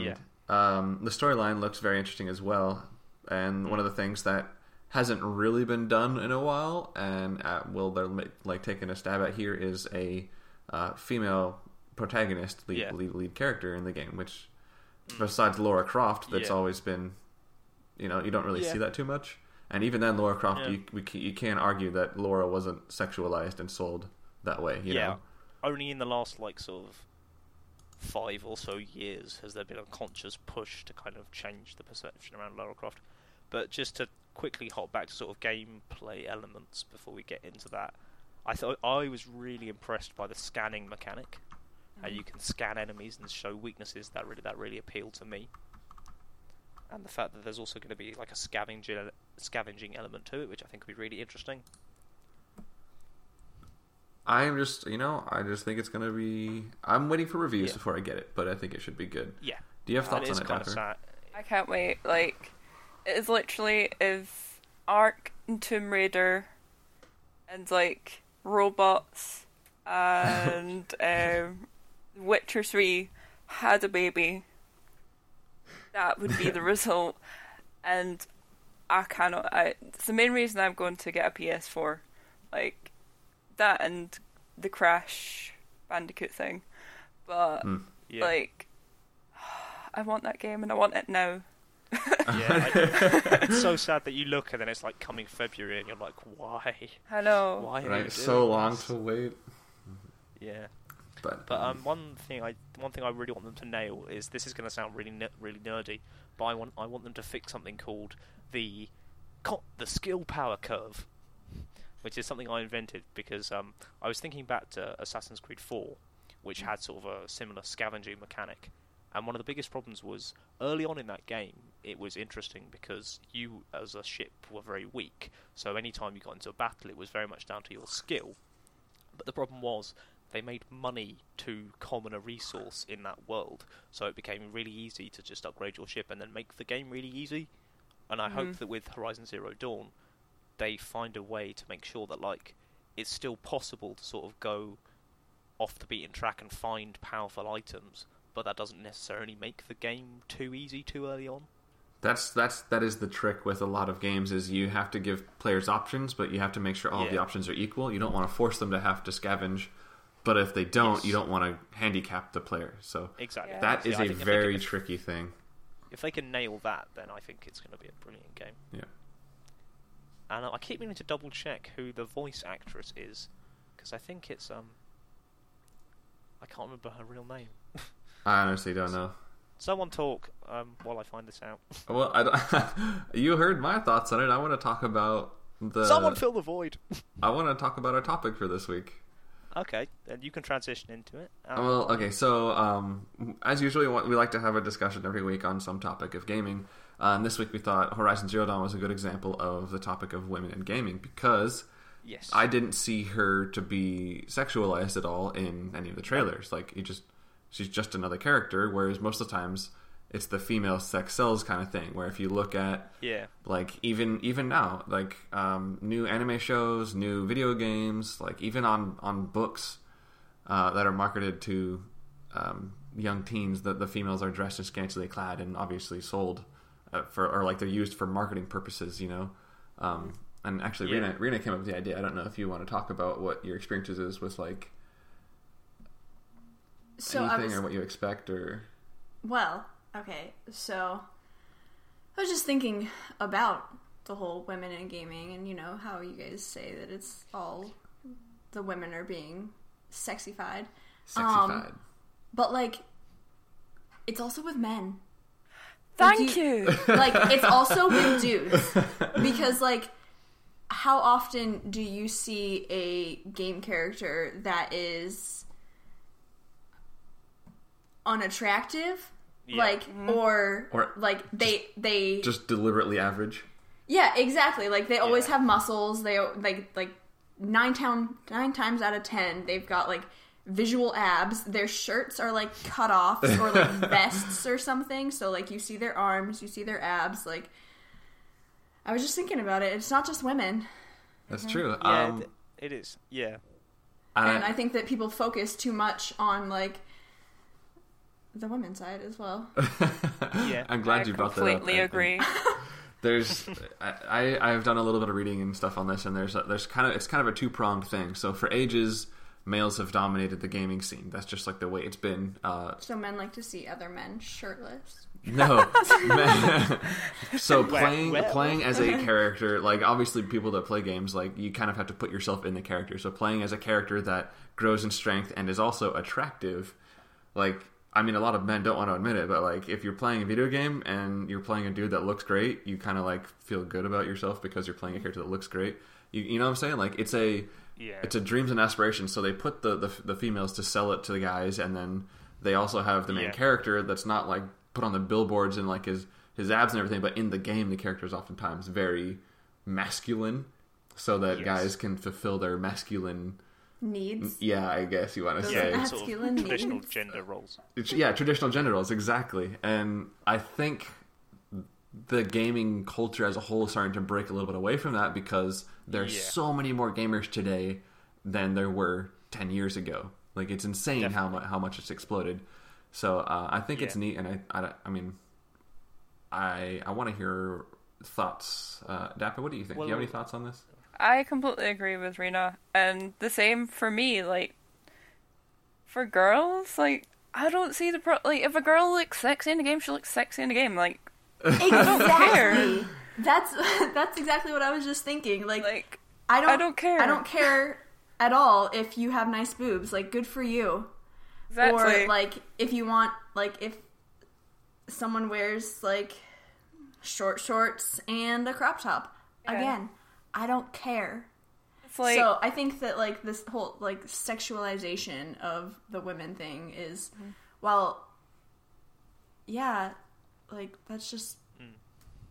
yeah. um, the storyline looks very interesting as well, and mm. one of the things that hasn't really been done in a while, and uh, will they're, like, taking a stab at here, is a uh, female protagonist, lead, yeah. lead, lead character in the game, which... besides Lara Croft, that's yeah. always been, you know, you don't really yeah. see that too much. And even then, Lara Croft, yeah. you we, you can argue that Lara wasn't sexualized and sold that way, you yeah. know? Only in the last, like, sort of five or so years has there been a conscious push to kind of change the perception around Lara Croft. But just to quickly hop back to sort of gameplay elements before we get into that, I thought I was really impressed by the scanning mechanic. And you can scan enemies and show weaknesses. That really, that really appealed to me. And the fact that there's also going to be like a scavenging, scavenging element to it, which I think would be really interesting. I am just, you know, I just think it's going to be. I'm waiting for reviews yeah. before I get it, but I think it should be good. Yeah. Do you have thoughts on it, Doctor? I can't wait. Like, it is literally if Ark and Tomb Raider, and like robots and um. Witcher three had a baby, that would be the result. And I cannot I, it's the main reason I'm going to get a P S four, like that and the Crash Bandicoot thing, but mm. yeah. like I want that game and I want it now. yeah, I it's so sad that you look and then it's like coming February and you're like, why? I know, why right, it's so long this? To wait. yeah But, but um, one thing I one thing I really want them to nail is, this is going to sound really really nerdy, but I want I want them to fix something called the the skill power curve, which is something I invented because um, I was thinking back to Assassin's Creed four, which had sort of a similar scavenging mechanic, and one of the biggest problems was early on in that game. It was interesting because you as a ship were very weak, so any time you got into a battle, it was very much down to your skill. But the problem was, they made money too common a resource in that world, so it became really easy to just upgrade your ship and then make the game really easy. And I mm-hmm. hope that with Horizon Zero Dawn, they find a way to make sure that, like, it's still possible to sort of go off the beaten track and find powerful items, but that doesn't necessarily make the game too easy too early on. That's that's that is the trick with a lot of games, is you have to give players options, but you have to make sure all yeah. of the options are equal. You don't want to force them to have to scavenge, but if they don't, yes. you don't want to handicap the player. So exactly. yeah. that yeah, is I a very can, tricky thing. If they can nail that, then I think it's going to be a brilliant game. Yeah. And I keep meaning to double check who the voice actress is, because I think it's um. I can't remember her real name. I honestly don't know. Someone talk um, while I find this out. Well, I don't, you heard my thoughts on it. I want to talk about the... Someone fill the void. I want to talk about our topic for this week. Okay, then you can transition into it. Um, well, okay, so um, as usual, we like to have a discussion every week on some topic of gaming. Uh, and this week we thought Horizon Zero Dawn was a good example of the topic of women in gaming, because yes. I didn't see her to be sexualized at all in any of the trailers. Like, you just... She's just another character, whereas most of the times it's the female sex sells kind of thing, where if you look at, yeah. like, even even now, like, um, new anime shows, new video games, like, even on, on books uh, that are marketed to um, young teens, that the females are dressed and scantily clad and obviously sold uh, for, or, like, they're used for marketing purposes, you know? Um, and actually, yeah. Rena, Rena came up with the idea. I don't know if you want to talk about what your experiences is with, like, So anything was, or what you expect or... Well, okay, so I was just thinking about the whole women in gaming and, you know, how you guys say that it's all the women are being sexified. Sexified. Um, but, like, it's also with men. Thank you! Like, it's also with dudes. Because, like, how often do you see a game character that is... unattractive, yeah. like or, or like they just, they just deliberately average. Yeah, exactly. Like they always yeah. have muscles. They like like nine town nine times out of ten, they've got like visual abs. Their shirts are like cutoffs or like vests or something. So like you see their arms, you see their abs. Like I was just thinking about it. It's not just women. That's mm-hmm. true. Yeah, um, it is. Yeah, I, and I think that people focus too much on like. The women's side as well. yeah, I'm glad I you brought that up. I completely agree. There's, I, I I've done a little bit of reading and stuff on this, and there's a, there's kind of it's kind of a two pronged thing. So for ages, males have dominated the gaming scene. That's just like the way it's been. Uh, so men like to see other men shirtless. No, men, so playing well, well. playing as a character, like obviously people that play games, like you kind of have to put yourself in the character. So playing as a character that grows in strength and is also attractive, like. I mean, a lot of men don't want to admit it, but, like, if you're playing a video game and you're playing a dude that looks great, you kind of, like, feel good about yourself because you're playing a character that looks great. You, you know what I'm saying? Like, it's a yeah. it's a dreams and aspirations, so they put the, the the females to sell it to the guys, and then they also have the main yeah. character that's not, like, put on the billboards and, like, his, his abs and everything, but in the game, the character is oftentimes very masculine so that yes. guys can fulfill their masculine... needs. Yeah, I guess you want to yeah, say sort of traditional needs. Gender roles. It's, yeah, traditional gender roles, exactly. And I think the gaming culture as a whole is starting to break a little bit away from that because there's yeah. so many more gamers today than there were ten years ago. Like it's insane Definitely. how how much it's exploded. So uh, I think yeah. it's neat, and I I, I mean, I I want to hear thoughts. Uh, Dappa, what do you think? Well, do you have any thoughts on this? I completely agree with Rena, and the same for me, like, for girls, like, I don't see the pro- like, if a girl looks sexy in a game, she looks sexy in a game, like, exactly. I don't care. That's, that's exactly what I was just thinking, like, like I, don't, I don't care. I don't care at all if you have nice boobs, like, good for you. Exactly. Or, like, if you want, like, if someone wears, like, short shorts and a crop top, yeah. again. I don't care. It's like, so I think that like this whole like sexualization of the women thing is, mm-hmm. well, yeah, like that's just mm.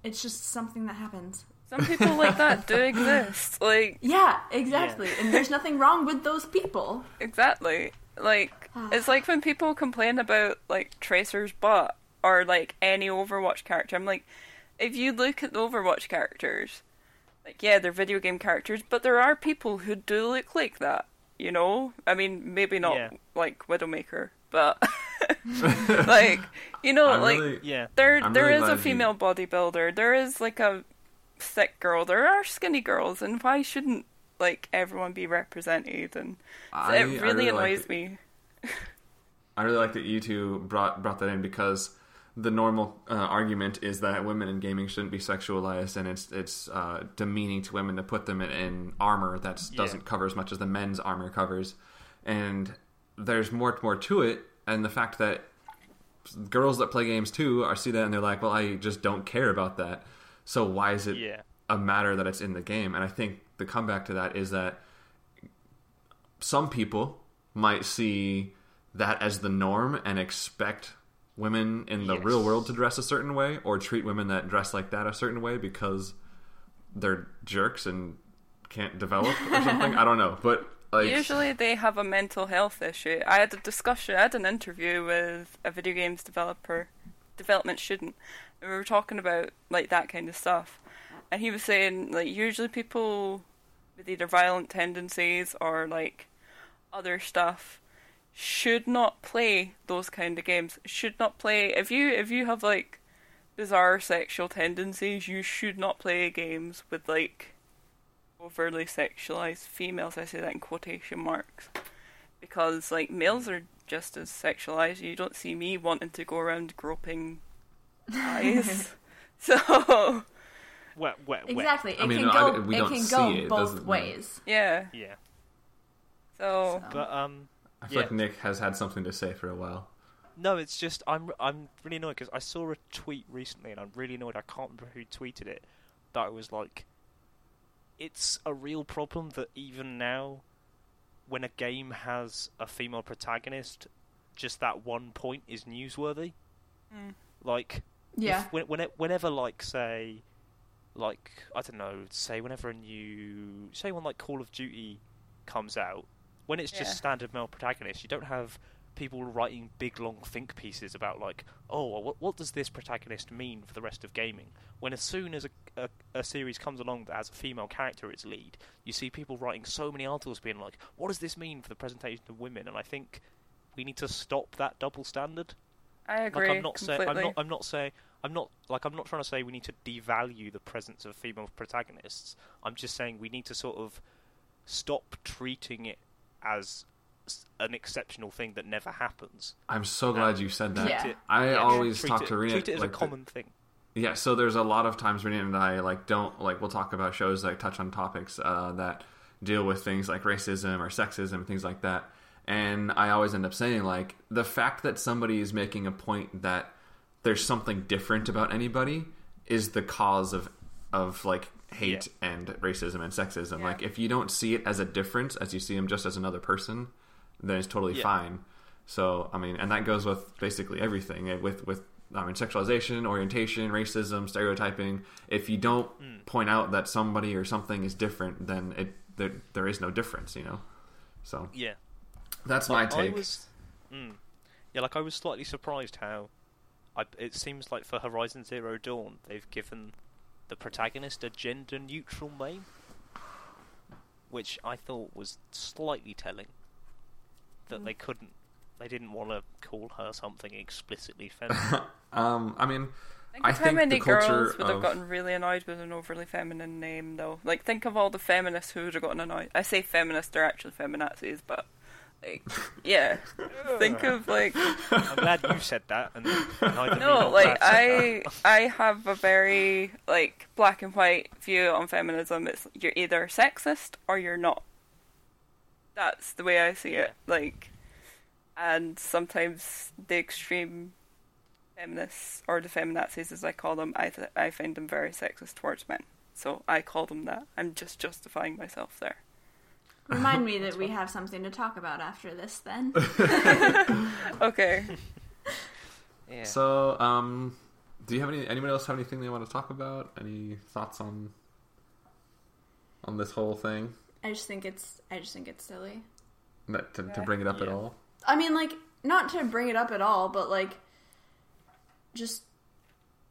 it's just something that happens. Some people like that do exist. Like yeah, exactly. Yeah. And there's nothing wrong with those people. Exactly. Like it's like when people complain about like Tracer's butt or like any Overwatch character. I'm like, if you look at the Overwatch characters. Like, yeah, they're video game characters, but there are people who do look like that, you know? I mean, maybe not, yeah. like, Widowmaker, but... Like, you know, I'm like really, yeah. there I'm there really is a female you... bodybuilder. There is like a thick girl. There are skinny girls, and why shouldn't like everyone be represented? And so I, it really, really annoys like me. I really like that you two brought brought that in, because the normal uh, argument is that women in gaming shouldn't be sexualized, and it's it's uh, demeaning to women to put them in, in armor that yeah. doesn't cover as much as the men's armor covers. And there's more more to it, and the fact that girls that play games too are see that and they're like, well, I just don't care about that. So why is it yeah. a matter that it's in the game? And I think the comeback to that is that some people might see that as the norm and expect women in the yes. real world to dress a certain way, or treat women that dress like that a certain way because they're jerks and can't develop or something. I don't know, but like, usually they have a mental health issue. I had a discussion, I had an interview with a video games developer, development student, and we were talking about like that kind of stuff, and he was saying like usually people with either violent tendencies or like other stuff should not play those kind of games. Should not play if you if you have like bizarre sexual tendencies, you should not play games with like overly sexualized females. I say that in quotation marks, because like males are just as sexualized. You don't see me wanting to go around groping guys. So wet, wet, wet. Exactly. It I mean, can no, go. I, we it don't can see go it, both ways. No. Yeah. Yeah. So, but um. I feel yeah. like Nick has had something to say for a while. No, it's just I'm I'm really annoyed because I saw a tweet recently and I'm really annoyed. I can't remember who tweeted it. That it was like, it's a real problem that even now, when a game has a female protagonist, just that one point is newsworthy. Mm. Like, yeah, if, when, when it, whenever like say, like I don't know, say whenever a new say one like Call of Duty comes out. When it's just yeah. standard male protagonists, you don't have people writing big, long think pieces about, like, oh, what, what does this protagonist mean for the rest of gaming? When as soon as a, a, a series comes along that has a female character its lead, you see people writing so many articles being like, what does this mean for the presentation of women? And I think we need to stop that double standard. I agree. Like, I'm not saying I'm not I'm not saying I'm not like I'm not trying to say we need to devalue the presence of female protagonists. I'm just saying we need to sort of stop treating it as an exceptional thing that never happens. I'm so glad um, you said that. Yeah. I yeah, always talk it, to Rena. Treat it as like, a common thing. Yeah, so there's a lot of times Rena and I like don't like we'll talk about shows that touch on topics uh, that deal with things like racism or sexism, things like that. And I always end up saying like the fact that somebody is making a point that there's something different about anybody is the cause of of like hate yeah. and racism and sexism. Yeah. Like, if you don't see it as a difference, as you see them just as another person, then it's totally yeah. fine. So, I mean, and that goes with basically everything. With, with I mean, sexualization, orientation, racism, stereotyping. If you don't mm. point out that somebody or something is different, then it there, there is no difference, you know? So, yeah. That's like, my take. I was, mm, yeah, like, I was slightly surprised how I, it seems like for Horizon Zero Dawn, they've given the protagonist a gender-neutral name, which I thought was slightly telling that mm. they couldn't, they didn't want to call her something explicitly feminine. um, I mean, think I think how many the girls culture would have of... gotten really annoyed with an overly feminine name, though. Like, think of all the feminists who would have gotten annoyed. I say feminists; they're actually feminazis, but like, yeah. Think of like. I'm glad you said that. And no, like I, I have a very like black and white view on feminism. It's you're either sexist or you're not. That's the way I see it. Like, and sometimes the extreme feminists or the feminazis, as I call them, I th- I find them very sexist towards men. So I call them that. I'm just justifying myself there. Remind me that we have something to talk about after this, then. Okay. Yeah. So, um, do you have any? Anyone else have anything they want to talk about? Any thoughts on on this whole thing? I just think it's. I just think it's silly. Not to, yeah. to bring it up yeah. at all. I mean, like, not to bring it up at all, but like, just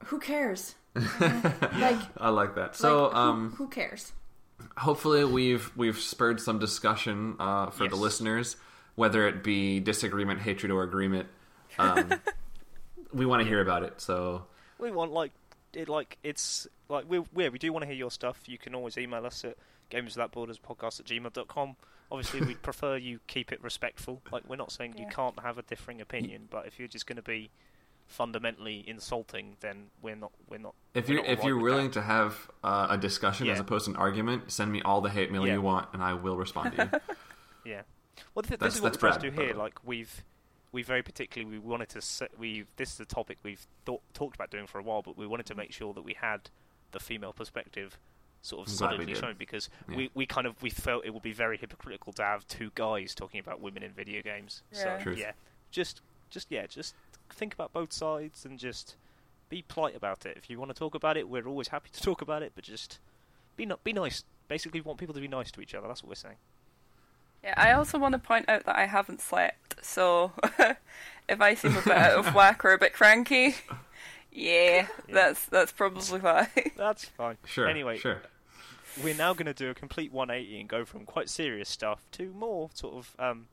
who cares? Like, I like that. So, like, um, who, who cares? Hopefully we've we've spurred some discussion uh, for yes. the listeners, whether it be disagreement, hatred, or agreement. Um, we want to hear about it, so we want like it like it's like we we we do want to hear your stuff. You can always email us at gamers without borders podcast at gmail dot com. Obviously, we'd prefer you keep it respectful. Like, we're not saying yeah. you can't have a differing opinion, but if you're just going to be fundamentally insulting, then we're not we're not if you're if right you're willing that. to have uh, a discussion yeah. as opposed to an argument, send me all the hate mail yeah. you want and I will respond to you. yeah well th- this is what we're supposed to do here. Like, we've we very particularly we wanted to set, we this is a topic we've th- talked about doing for a while, but we wanted to make sure that we had the female perspective sort of solidly shown, because yeah. we, we kind of we felt it would be very hypocritical to have two guys talking about women in video games. yeah. so Truth. yeah just just yeah just think about both sides and just be polite about it. If you want to talk about it, we're always happy to talk about it, but just be not be nice. Basically, we want people to be nice to each other. That's what we're saying. Yeah, I also want to point out that I haven't slept, so if I seem a bit out of whack or a bit cranky, yeah, yeah. that's that's probably why. That's fine. Sure. Anyway, sure. We're now going to do a complete one eighty and go from quite serious stuff to more sort of um.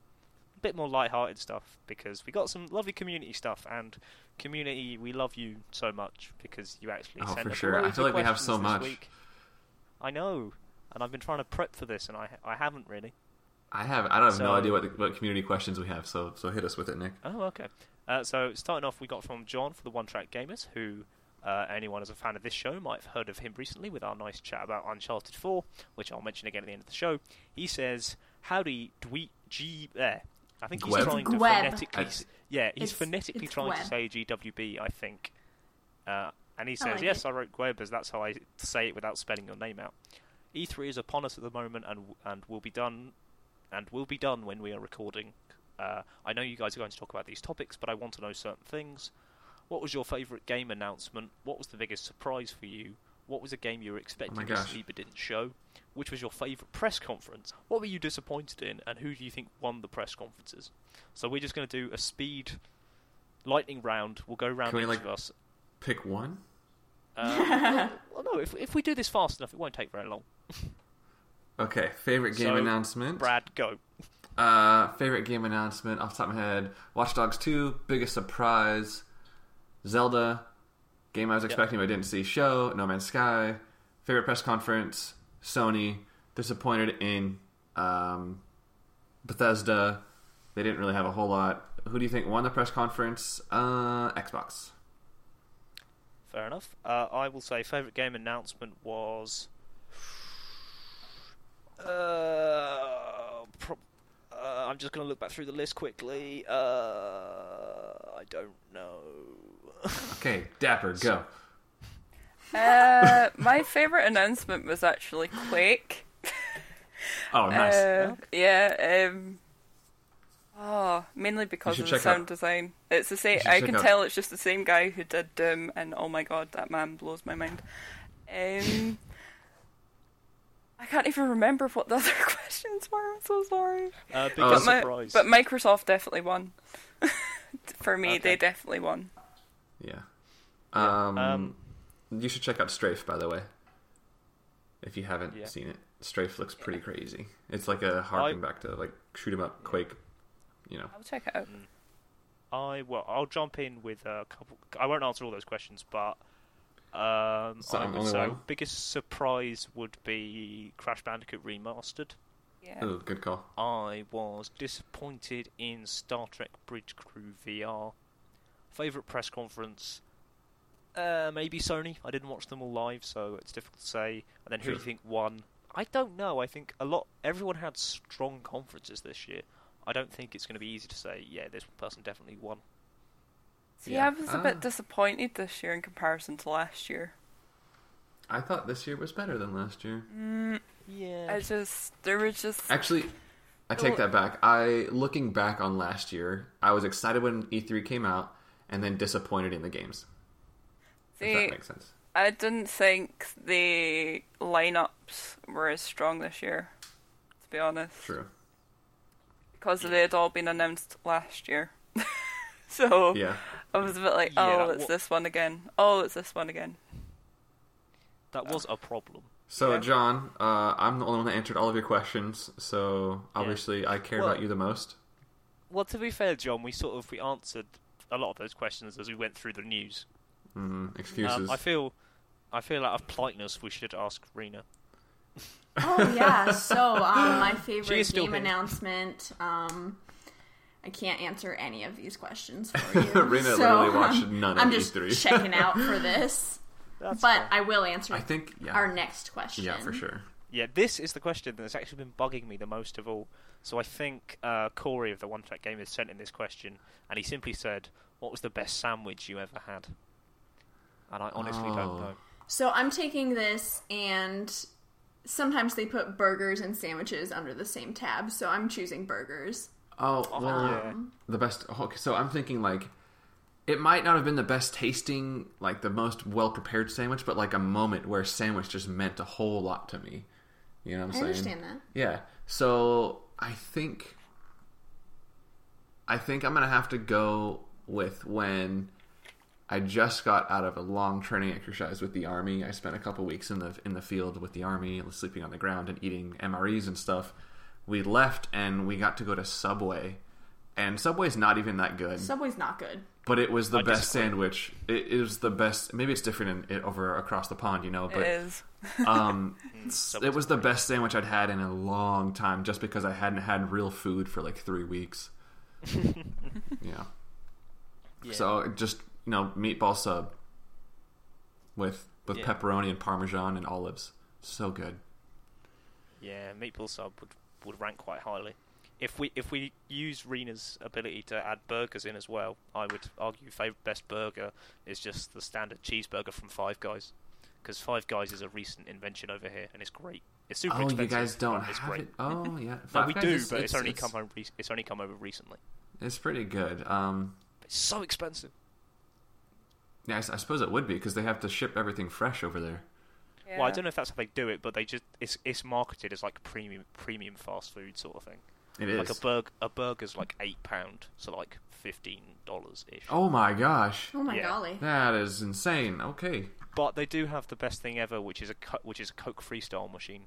bit more light-hearted stuff, because we got some lovely community stuff, and community, we love you so much because you actually oh, send us sure. I feel like we have so much week. I know, and I've been trying to prep for this, and I I haven't really I have I don't so, have no idea what, the, what community questions we have, so so hit us with it, Nick. Oh, okay. Uh, so starting off, we got from John for the One Track Gamers, who uh, anyone as a fan of this show might have heard of him recently with our nice chat about Uncharted four, which I'll mention again at the end of the show. He says, howdy dweet G there. I think he's Gweb. trying to Gweb. phonetically... It's, yeah, he's it's, phonetically it's trying Gweb. to say G W B, I think. Uh, and he says, I like yes, it. I wrote Gweb, as that's how I say it without spelling your name out. E three is upon us at the moment, and and will be done and will be done when we are recording. Uh, I know you guys are going to talk about these topics, but I want to know certain things. What was your favourite game announcement? What was the biggest surprise for you? What was a game you were expecting oh to see but didn't show? Which was your favourite press conference? What were you disappointed in? And who do you think won the press conferences? So we're just going to do a speed lightning round. We'll go round each like, of us. Pick one? Uh, well, no, if if we do this fast enough, it won't take very long. Okay, favourite game so, announcement. Brad, go. Uh, favourite game announcement, off the top of my head, Watch Dogs two, biggest surprise, Zelda, game I was expecting yep. but I didn't see show, No Man's Sky. Favorite press conference, Sony. Disappointed in um, Bethesda. They didn't really have a whole lot. Who do you think won the press conference? Uh, Xbox. Fair enough. Uh, I will say favorite game announcement was uh, pro- uh, I'm just going to look back through the list quickly. Uh, I don't know. Okay, Dapper, go. Uh, my favourite announcement was actually Quake. Oh, nice. Uh, yeah, um, oh, mainly because of the sound out. design. It's the same. I can out. tell it's just the same guy who did Doom, and oh my god, that man blows my mind. Um, I can't even remember what the other questions were. I'm so sorry. Uh, big oh, surprise. My, but Microsoft definitely won. For me, okay. they definitely won. Yeah. Um, um, you should check out Strafe, by the way, if you haven't yeah. seen it. Strafe looks pretty yeah. crazy. It's like a harking I, back to like shoot 'em up, Quake. You know. I'll check it out. I well, I'll jump in with a couple. I won't answer all those questions, but um, so I would say biggest surprise would be Crash Bandicoot Remastered. Yeah. Ooh, good call. I was disappointed in Star Trek Bridge Crew V R. Favourite press conference? Uh, maybe Sony. I didn't watch them all live, so it's difficult to say. And then who sure. do you think won? I don't know. I think a lot. Everyone had strong conferences this year. I don't think it's going to be easy to say, yeah, this person definitely won. See, yeah. I was a ah. bit disappointed this year in comparison to last year. I thought this year was better than last year. Mm, yeah. I just... There was just... Actually... I take that back. I looking back on last year, I was excited when E three came out, and then disappointed in the games. See, if that makes sense. I didn't think the lineups were as strong this year, to be honest. True. Because yeah. they had all been announced last year. So yeah. I was a bit like, oh, yeah, it's wa- this one again. Oh, it's this one again. That was a problem. So, yeah. John, uh, I'm the only one that answered all of your questions, so obviously yeah. I care well, about you the most. Well, to be fair, John, we sort of we answered a lot of those questions as we went through the news. Mm, excuses. Um, I feel, I feel out of politeness we should ask Rena. Oh yeah, so um, my favorite game announcement. Um, I can't answer any of these questions for you. Rena so, literally watched um, none I'm of these three. I'm just checking out for this, That's but fun. I will answer. I think yeah. our next question. Yeah, for sure. Yeah, this is the question that's actually been bugging me the most of all. So I think uh, Corey of the One Track Gamers sent in this question, and he simply said, "What was the best sandwich you ever had?" And I honestly oh. don't know. So I'm taking this, and sometimes they put burgers and sandwiches under the same tab, so I'm choosing burgers. Oh, well, um, yeah. the best... Okay, so I'm thinking, like, it might not have been the best tasting, like, the most well-prepared sandwich, but, like, a moment where sandwich just meant a whole lot to me. You know what I'm saying? I understand that. Yeah. So I think... I think I'm going to have to go with when... I just got out of a long training exercise with the army. I spent a couple weeks in the in the field with the army, sleeping on the ground and eating M R Es and stuff. We left and we got to go to Subway, and Subway's not even that good. Subway's not good, but it was the I best disagree. sandwich. It, it was the best. Maybe it's different in, over across the pond, you know. But it is. um, it was the best sandwich I'd had in a long time, just because I hadn't had real food for like three weeks. yeah. yeah. So it just. You know, meatball sub with with yeah. pepperoni and parmesan and olives. So good. Yeah, meatball sub would, would rank quite highly. If we if we use Rena's ability to add burgers in as well, I would argue favorite best burger is just the standard cheeseburger from Five Guys, because Five Guys is a recent invention over here and it's great. It's super oh, expensive. Oh, you guys don't have great. It? Oh, yeah. Five no, we Guys do, is, but it's, it's only it's, come home. Re- it's only come over recently. It's pretty good. Um, it's so expensive. Yeah, I suppose it would be, because they have to ship everything fresh over there. Yeah. Well, I don't know if that's how they do it, but they just it's it's marketed as like premium premium fast food sort of thing. It is. Like a burger, a burger's like eight pound, so like fifteen dollars ish. Oh my gosh! Oh my yeah. golly! That is insane. Okay. But they do have the best thing ever, which is a which is a Coke Freestyle machine,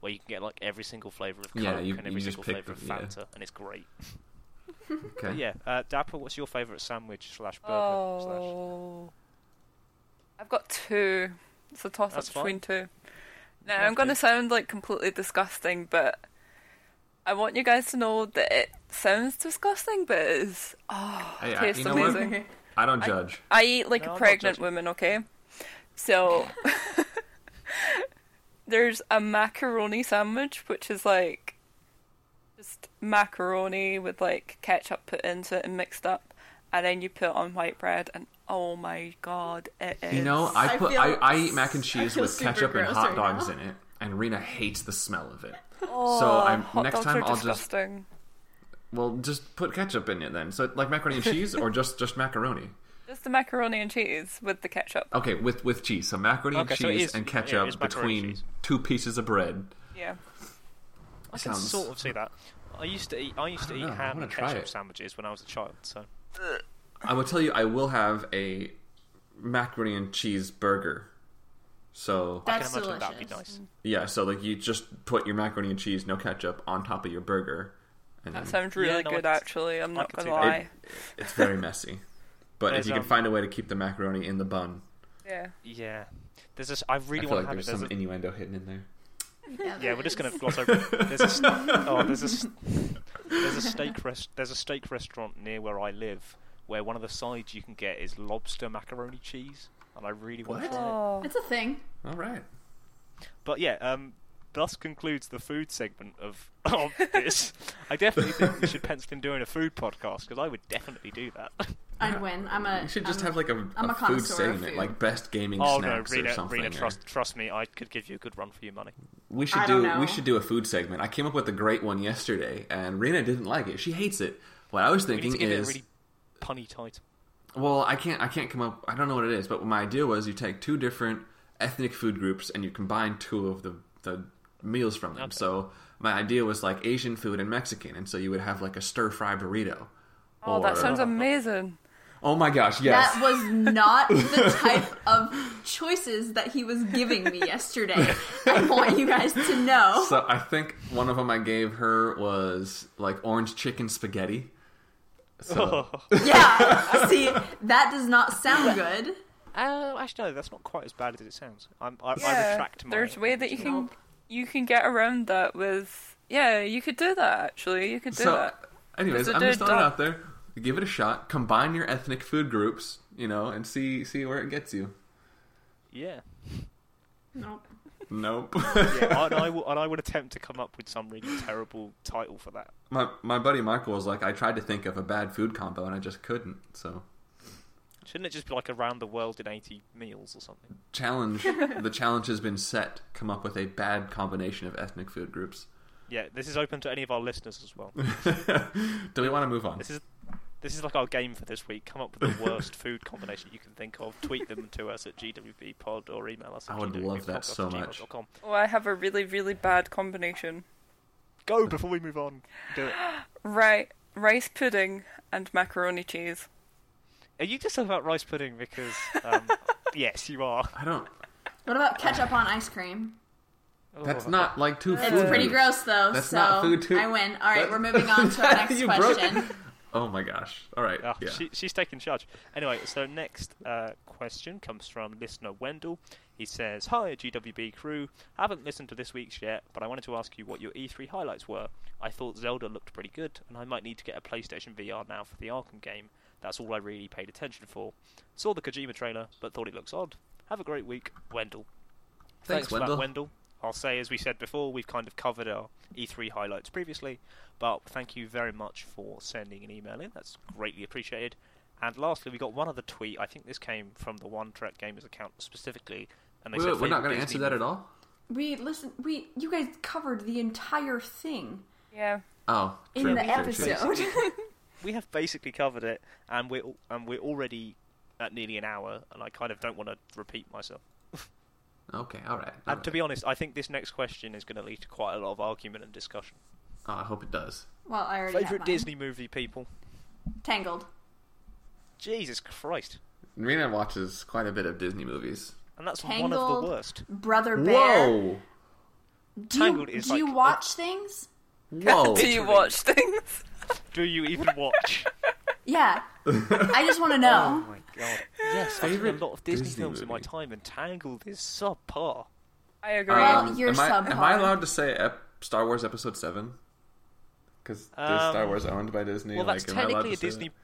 where you can get like every single flavor of Coke yeah, you, and every single flavor them, of Fanta, yeah. and it's great. Okay. Yeah, uh, Dapper, what's your favourite sandwich slash burger oh, slash? I've got two. It's a toss-up between two. Now, That's I'm going to sound like completely disgusting, but I want you guys to know that it sounds disgusting, but it is... Oh, hey, it tastes I, you know amazing. What? I don't judge. I, I eat like no, a pregnant woman, okay? So, there's a macaroni sandwich, which is like... just macaroni with like ketchup put into it and mixed up, and then you put on white bread, and oh my god, it is. You know, I put I, I, I eat mac and cheese with ketchup and hot dogs right in it, and Rena hates the smell of it. Oh, so I'm hot next dogs time are I'll disgusting. just well just put ketchup in it then. So like macaroni and cheese, or just just macaroni. Just the macaroni and cheese with the ketchup. Okay, with with cheese. So macaroni okay, and so cheese is, and ketchup yeah, between and two pieces of bread. Yeah. I can Sounds... sort of see that. I used to eat. I used to I eat know, ham and ketchup sandwiches when I was a child. So I will tell you, I will have a macaroni and cheese burger. So That's I can imagine delicious. That'd be nice. Yeah. So like you just put your macaroni and cheese, no ketchup, on top of your burger. And that then... sounds really yeah, no, good. Actually, I'm I not gonna lie. It, it's very messy, but there's, if you um... can find a way to keep the macaroni in the bun. Yeah. Yeah. There's this. I really I feel want like to have there's it. There's some a... innuendo hidden in there. Yeah, yeah we're just gonna gloss over. There's a oh, there's a there's a steak rest there's a steak restaurant near where I live where one of the sides you can get is lobster macaroni cheese, and I really want what? to try it. It's a thing. All right. But yeah, um, thus concludes the food segment of, of this. I definitely think we should pencil in doing a food podcast, because I would definitely do that. I'd win. I'm a. You should just I'm, have like a, a, a food segment, food. like best gaming oh, snacks no, Rena, or something. Rena, trust, trust me, I could give you a good run for your money. We should I do. Don't know. We should do a food segment. I came up with a great one yesterday, and Rena didn't like it. She hates it. What I was thinking we need to give is it a really punny title. Well, I can't. I can't come up. I don't know what it is. But my idea was you take two different ethnic food groups and you combine two of the the meals from them. Okay. So my idea was like Asian food and Mexican, and so you would have like a stir fry burrito. Oh, or... that sounds amazing. Oh my gosh, yes. That was not the type of choices that he was giving me yesterday. I want you guys to know. So I think one of them I gave her was like orange chicken spaghetti. So. Yeah, see, that does not sound good. Oh, uh, actually, no, that's not quite as bad as it sounds. I'm, I, yeah, I retract my... there's a way that you can, you can get around that with... Yeah, you could do that, actually. You could do so, that. Anyways, I'm just throwing it out there. Give it a shot. Combine your ethnic food groups, you know, and see see where it gets you. Yeah. Nope. Nope. yeah, and I, will, and I would attempt to come up with some really terrible title for that. My my buddy Michael was like, I tried to think of a bad food combo, and I just couldn't, so... Shouldn't it just be like around the world in eighty meals or something? Challenge. The challenge has been set. Come up with a bad combination of ethnic food groups. Yeah, this is open to any of our listeners as well. Do we want to move on? This is this is like our game for this week. Come up with the worst food combination you can think of. Tweet them to us at G W B pod or email us at I would G W B love that so much. Oh, I have a really, really bad combination. Go before we move on. Do it. Right. Rice pudding and macaroni cheese. Are you just talking about rice pudding? Because, um, yes, you are. I don't... What about ketchup on ice cream? That's not, like, two food. It's pretty gross, though, That's so not food too. I win. All right, That's... we're moving on to our next question. Broke... Oh, my gosh. All right. Oh, yeah. she, she's taking charge. Anyway, so next uh, question comes from listener Wendell. He says, hi, G W B crew. Haven't listened to this week's yet, but I wanted to ask you what your E three highlights were. I thought Zelda looked pretty good, and I might need to get a PlayStation V R now for the Arkham game. That's all I really paid attention for. Saw the Kojima trailer, but thought it looks odd. Have a great week, Wendell. Thanks, Thanks for Wendell. That, Wendell. I'll say, as we said before, we've kind of covered our E three highlights previously, but thank you very much for sending an email in. That's greatly appreciated. And lastly, we got one other tweet. I think this came from the One Track Gamers account specifically. And they wait, said wait, we're not going to answer that at all? We listen. We you guys covered the entire thing. Yeah. Oh, in true, the true, episode. True. We have basically covered it, and we're and we're already at nearly an hour, and I kind of don't want to repeat myself. Okay, all right. All and right. To be honest, I think this next question is going to lead to quite a lot of argument and discussion. Oh, I hope it does. Well, I already favorite Disney movie, people. Tangled. Jesus Christ. Rena watches quite a bit of Disney movies, and that's Tangled, one of the worst. Brother Bear. Whoa. Do Tangled you, is do like you watch a... things? Whoa. Do you watch things? Do you even watch? Yeah. I just want to know. Oh my god. Yes, I've seen a lot of Disney, Disney films movie. In my time, and Tangled is subpar. I agree. Um, well, you're am subpar. I, am I allowed to say ep- Star Wars Episode seven? Because um, Star Wars owned by Disney. Well, that's like, technically a Disney... That?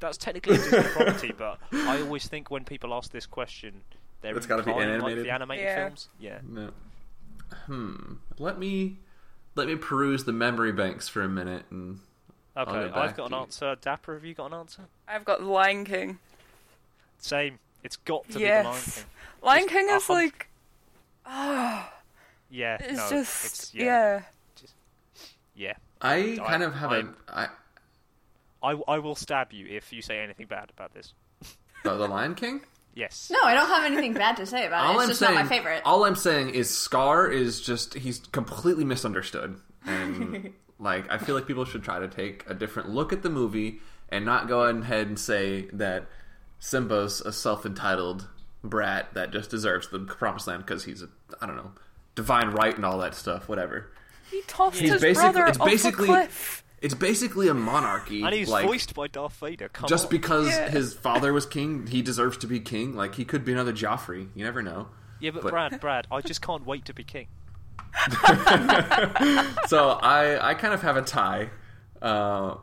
That's technically a Disney property, but I always think when people ask this question, they're it's gotta be animated. Like the animated yeah. films. Yeah. No. Hmm. Let me... Let me peruse the memory banks for a minute and... Okay, I've got an answer. Dapper, have you got an answer? I've got Lion King. Same. It's got to yes. be the Lion King. Lion just King is like... Oh, yeah, it's no, just... It's, yeah. Yeah. Just, yeah. I, I kind of have I, a... I, I, I will stab you if you say anything bad about this. The, the Lion King? Yes. No, I don't have anything bad to say about all it. It's I'm just saying, not my favorite. All I'm saying is Scar is just... He's completely misunderstood. And... Like, I feel like people should try to take a different look at the movie and not go ahead and say that Simba's a self-entitled brat that just deserves the promised land because he's, a, I don't know, divine right and all that stuff, whatever. He tossed he's his basic, brother it's off basically, a cliff. It's basically a monarchy. And he's like, voiced by Darth Vader. Come just on. Because yeah. his father was king, he deserves to be king. Like, he could be another Joffrey. You never know. Yeah, but, but Brad, Brad, I just can't wait to be king. So I, I kind of have a tie uh,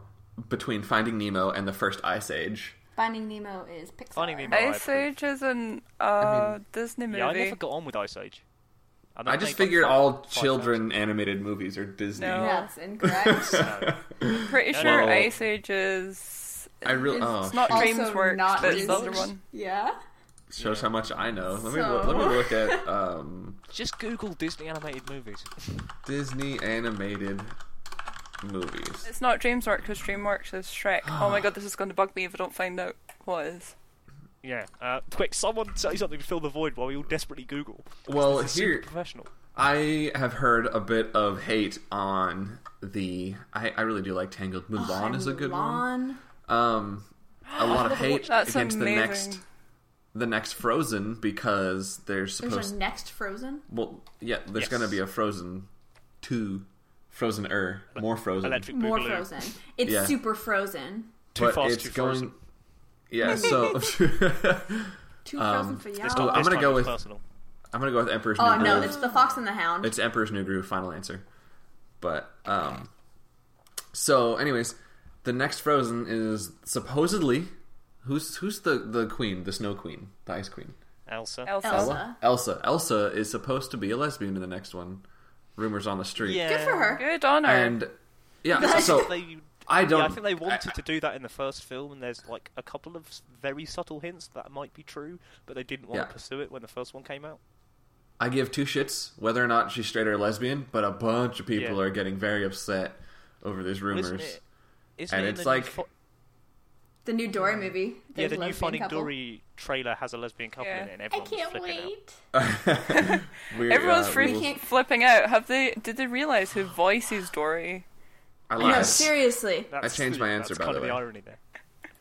between Finding Nemo and the first Ice Age. Finding Nemo is Pixar. Finding Nemo, Ice Age is an uh, I mean, Disney movie. Yeah, I never got on with Ice Age. I, I just figured all children shows. Animated movies are Disney. No, that's incorrect. No. I'm pretty no. sure well, Ice Age is. I really. It's oh, not DreamWorks, not but it's the other one. Yeah. Shows yeah. how much I know. Let so... me look, let me look at um. Just Google Disney animated movies. Disney animated movies. It's not DreamWorks because DreamWorks is Shrek. Oh my god, this is going to bug me if I don't find out what is. Yeah, uh, quick, someone say something to fill the void while we all desperately Google. Well, here professional. I have heard a bit of hate on the. I, I really do like Tangled. Mulan oh, is a good Mulan. One. Um, a lot of hate That's against amazing. the next. The next Frozen because they're supposed. There's a next Frozen. Well, yeah, there's yes. going to be a Frozen two, Frozen-er, more Frozen, Electric Boogaloo. More Frozen. It's yeah. super Frozen. Too but fast, it's too frozen. Going... Yeah, so... Too um, frozen for y'all. Oh, I'm going to go with... Personal. I'm going to go with Emperor's oh, New Groove. Oh, no, it's The Fox and the Hound. It's Emperor's New Groove, final answer. But, um... So, anyways, the next Frozen is supposedly... Who's who's the, the queen, the snow queen, the ice queen? Elsa. Elsa. Elsa. Elsa. Elsa is supposed to be a lesbian in the next one. Rumors on the street. Yeah. Good for her. Good on her. And, yeah, so... They, I don't... Yeah, I think they wanted I, to do that in the first film, and there's, like, a couple of very subtle hints that might be true, but they didn't want yeah. to pursue it when the first one came out. I give two shits whether or not she's straight or lesbian, but a bunch of people yeah. are getting very upset over these rumors. Isn't it, isn't and it it's like... Fo- the new Dory movie. Yeah, the new Finding couple. Dory trailer has a lesbian couple yeah. in it, and everyone's I can't flipping wait. Out. Weird, everyone's uh, freaking flipping out. Have they? Did they realize who voices Dory? I lied. No, seriously. That's, I changed my answer, by the way. That's kind of the irony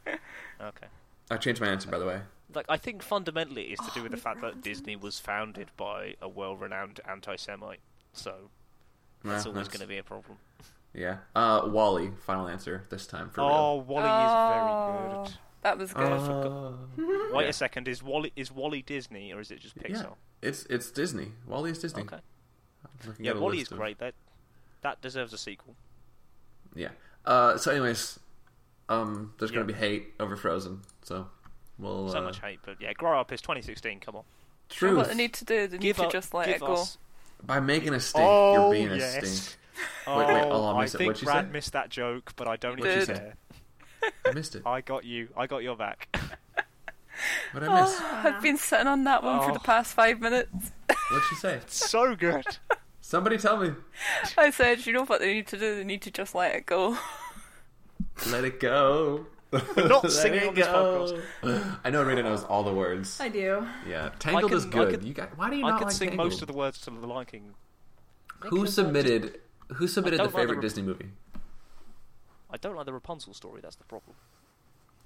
there. Okay. I changed my answer, by the way. Like, I think fundamentally it's to do with oh, the fact that Disney was founded by a well-renowned anti-Semite, so that's nah, always going to be a problem. Yeah. Uh, Wall-E, final answer this time for oh, real. Oh, Wall-E is very good. That was good. Uh, Wait yeah. a second, is Wall-E is Wall-E Disney or is it just Pixar? Yeah, it's it's Disney. Wall-E is Disney. Okay. Yeah, Wall-E is great. Of... That that deserves a sequel. Yeah. Uh, so, anyways, um, there's yeah. going to be hate over Frozen. So, we'll so uh, much hate, but yeah, grow up. It's twenty sixteen. Come on. Truth. You know what they need to do? They need to just let it go. Us. By making a stink, oh, you're being yes. a stink. Oh, wait, wait, oh, I'll miss I it. Think Brad missed that joke, but I don't even care. I missed it. I got you. I got your back. What I miss? Oh, I've been sitting on that one oh. for the past five minutes. What'd she say? It's so good. Somebody tell me. I said, you know what they need to do? They need to just let it go. Let it go. We're not singing on this podcast. I know Rita knows all the words. I do. Yeah. Tangled can, is good. Can, you got, why do you not like I can like sing Tangled? Most of the words to the Lion King. Who submitted, who submitted the favorite like the Rap- Disney movie? I don't like the Rapunzel story. That's the problem.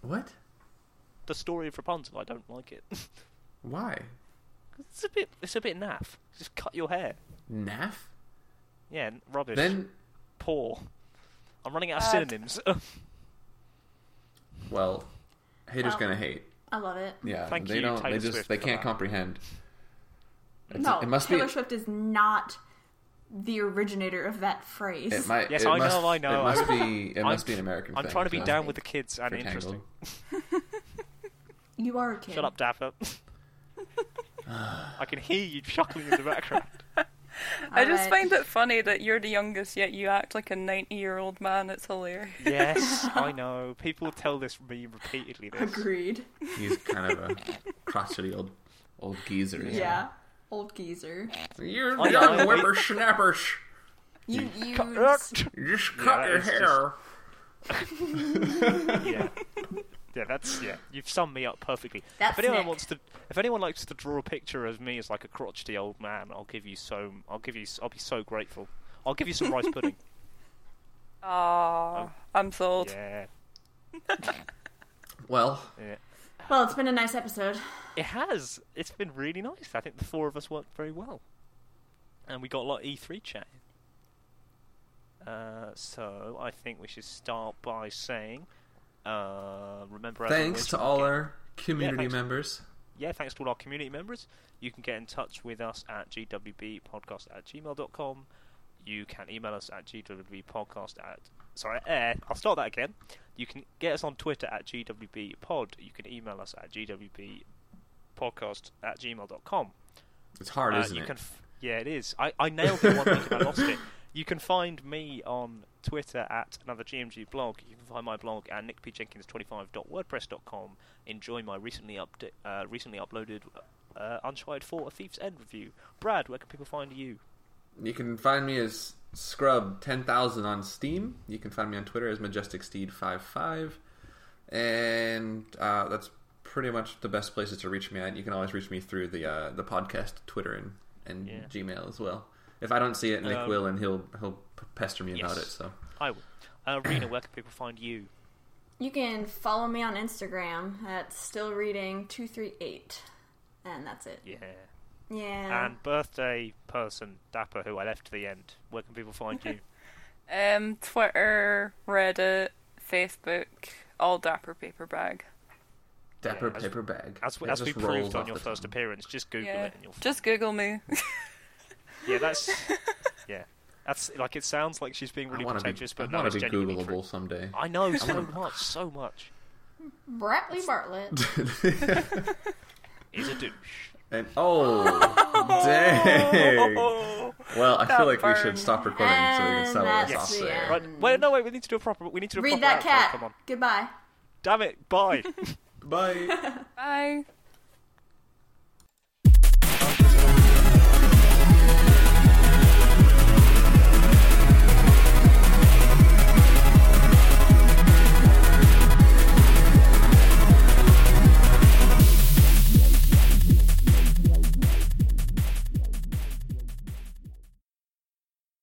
What? The story of Rapunzel. I don't like it. Why? It's a bit. It's a bit naff. Just cut your hair. Naff? Yeah, rubbish. Then poor. I'm running out of uh, synonyms. Well, haters well, gonna hate. I love it. Yeah, thank they you. Don't, they just Swift they can't that. Comprehend. It's, no, it must Taylor be... Swift is not the originator of that phrase. It might, yes, it I must, know. I know. It must be. It must I'm, be an American. I'm thing, trying to be so. Down with the kids and interesting. You are a kid. Shut up, Dapper. I can hear you chuckling in the background. I All just right. find it funny that you're the youngest, yet you act like a ninety-year-old man. It's hilarious. Yes, I know. People tell this me repeatedly. This. Agreed. He's kind of a crotchety old, old geezer. Yeah, yeah. Old geezer. You're the young whippersnappers. You, you just, just cut yeah, your hair. Just... yeah. Yeah, that's yeah. You've summed me up perfectly. That's if anyone Nick. Wants to, if anyone likes to draw a picture of me as like a crotchety old man, I'll give you so. I'll give you. I'll be so grateful. I'll give you some rice pudding. Ah, oh, I'm sold. Yeah. well. Yeah. Well, it's been a nice episode. It has. It's been really nice. I think the four of us worked very well, and we got a lot of E three chat. Uh, so I think we should start by saying. Uh, remember thanks to all our community yeah, members. Yeah, thanks to all our community members. You can get in touch with us at g w b podcast at gmail dot com. You can email us at g w b podcast at... Sorry, eh, I'll start that again. You can get us on Twitter at g w b pod. You can email us at g w b podcast at gmail dot com. It's hard, uh, isn't you it? Can f- yeah, it is. I, I nailed it one week and I lost it. You can find me on Twitter at another G M G blog. You can find my blog at nick p jenkins twenty-five dot wordpress dot com. Enjoy my recently upda- uh, recently uploaded uh, Uncharted four A Thief's End review. Brad, where can people find you? You can find me as Scrub ten thousand on Steam. You can find me on Twitter as Majestic Steed fifty-five. And uh, that's pretty much the best places to reach me at. You can always reach me through the uh, the podcast, Twitter, and, and yeah. Gmail as well. If I don't see it, Nick um, will, and he'll he'll pester me yes, about it. So I will. Uh, Rena, where can people find you? You can follow me on Instagram at still reading two three eight, and that's it. Yeah. Yeah. And birthday person Dapper, who I left to the end. Where can people find you? um, Twitter, Reddit, Facebook, all Dapper Paper Bag. Dapper yeah, Paper as, Bag. As, as we proved on your first time. appearance, just Google yeah. it and you'll find Just Google me. yeah, that's... Yeah. That's like it sounds like she's being really pretentious, be, but no, it's genuinely true. I want to be Googleable someday. I know, so I wanna... much, so much. Bradley Bartlett is a douche. And oh, oh dang! Oh, well, I feel like burned. we should stop recording and so we can settle this off there. Right. Wait, no, wait. We need to do a proper. We need to do a Read proper. Read that outro. cat. Come on. Goodbye. Damn it. Bye. Bye. Bye.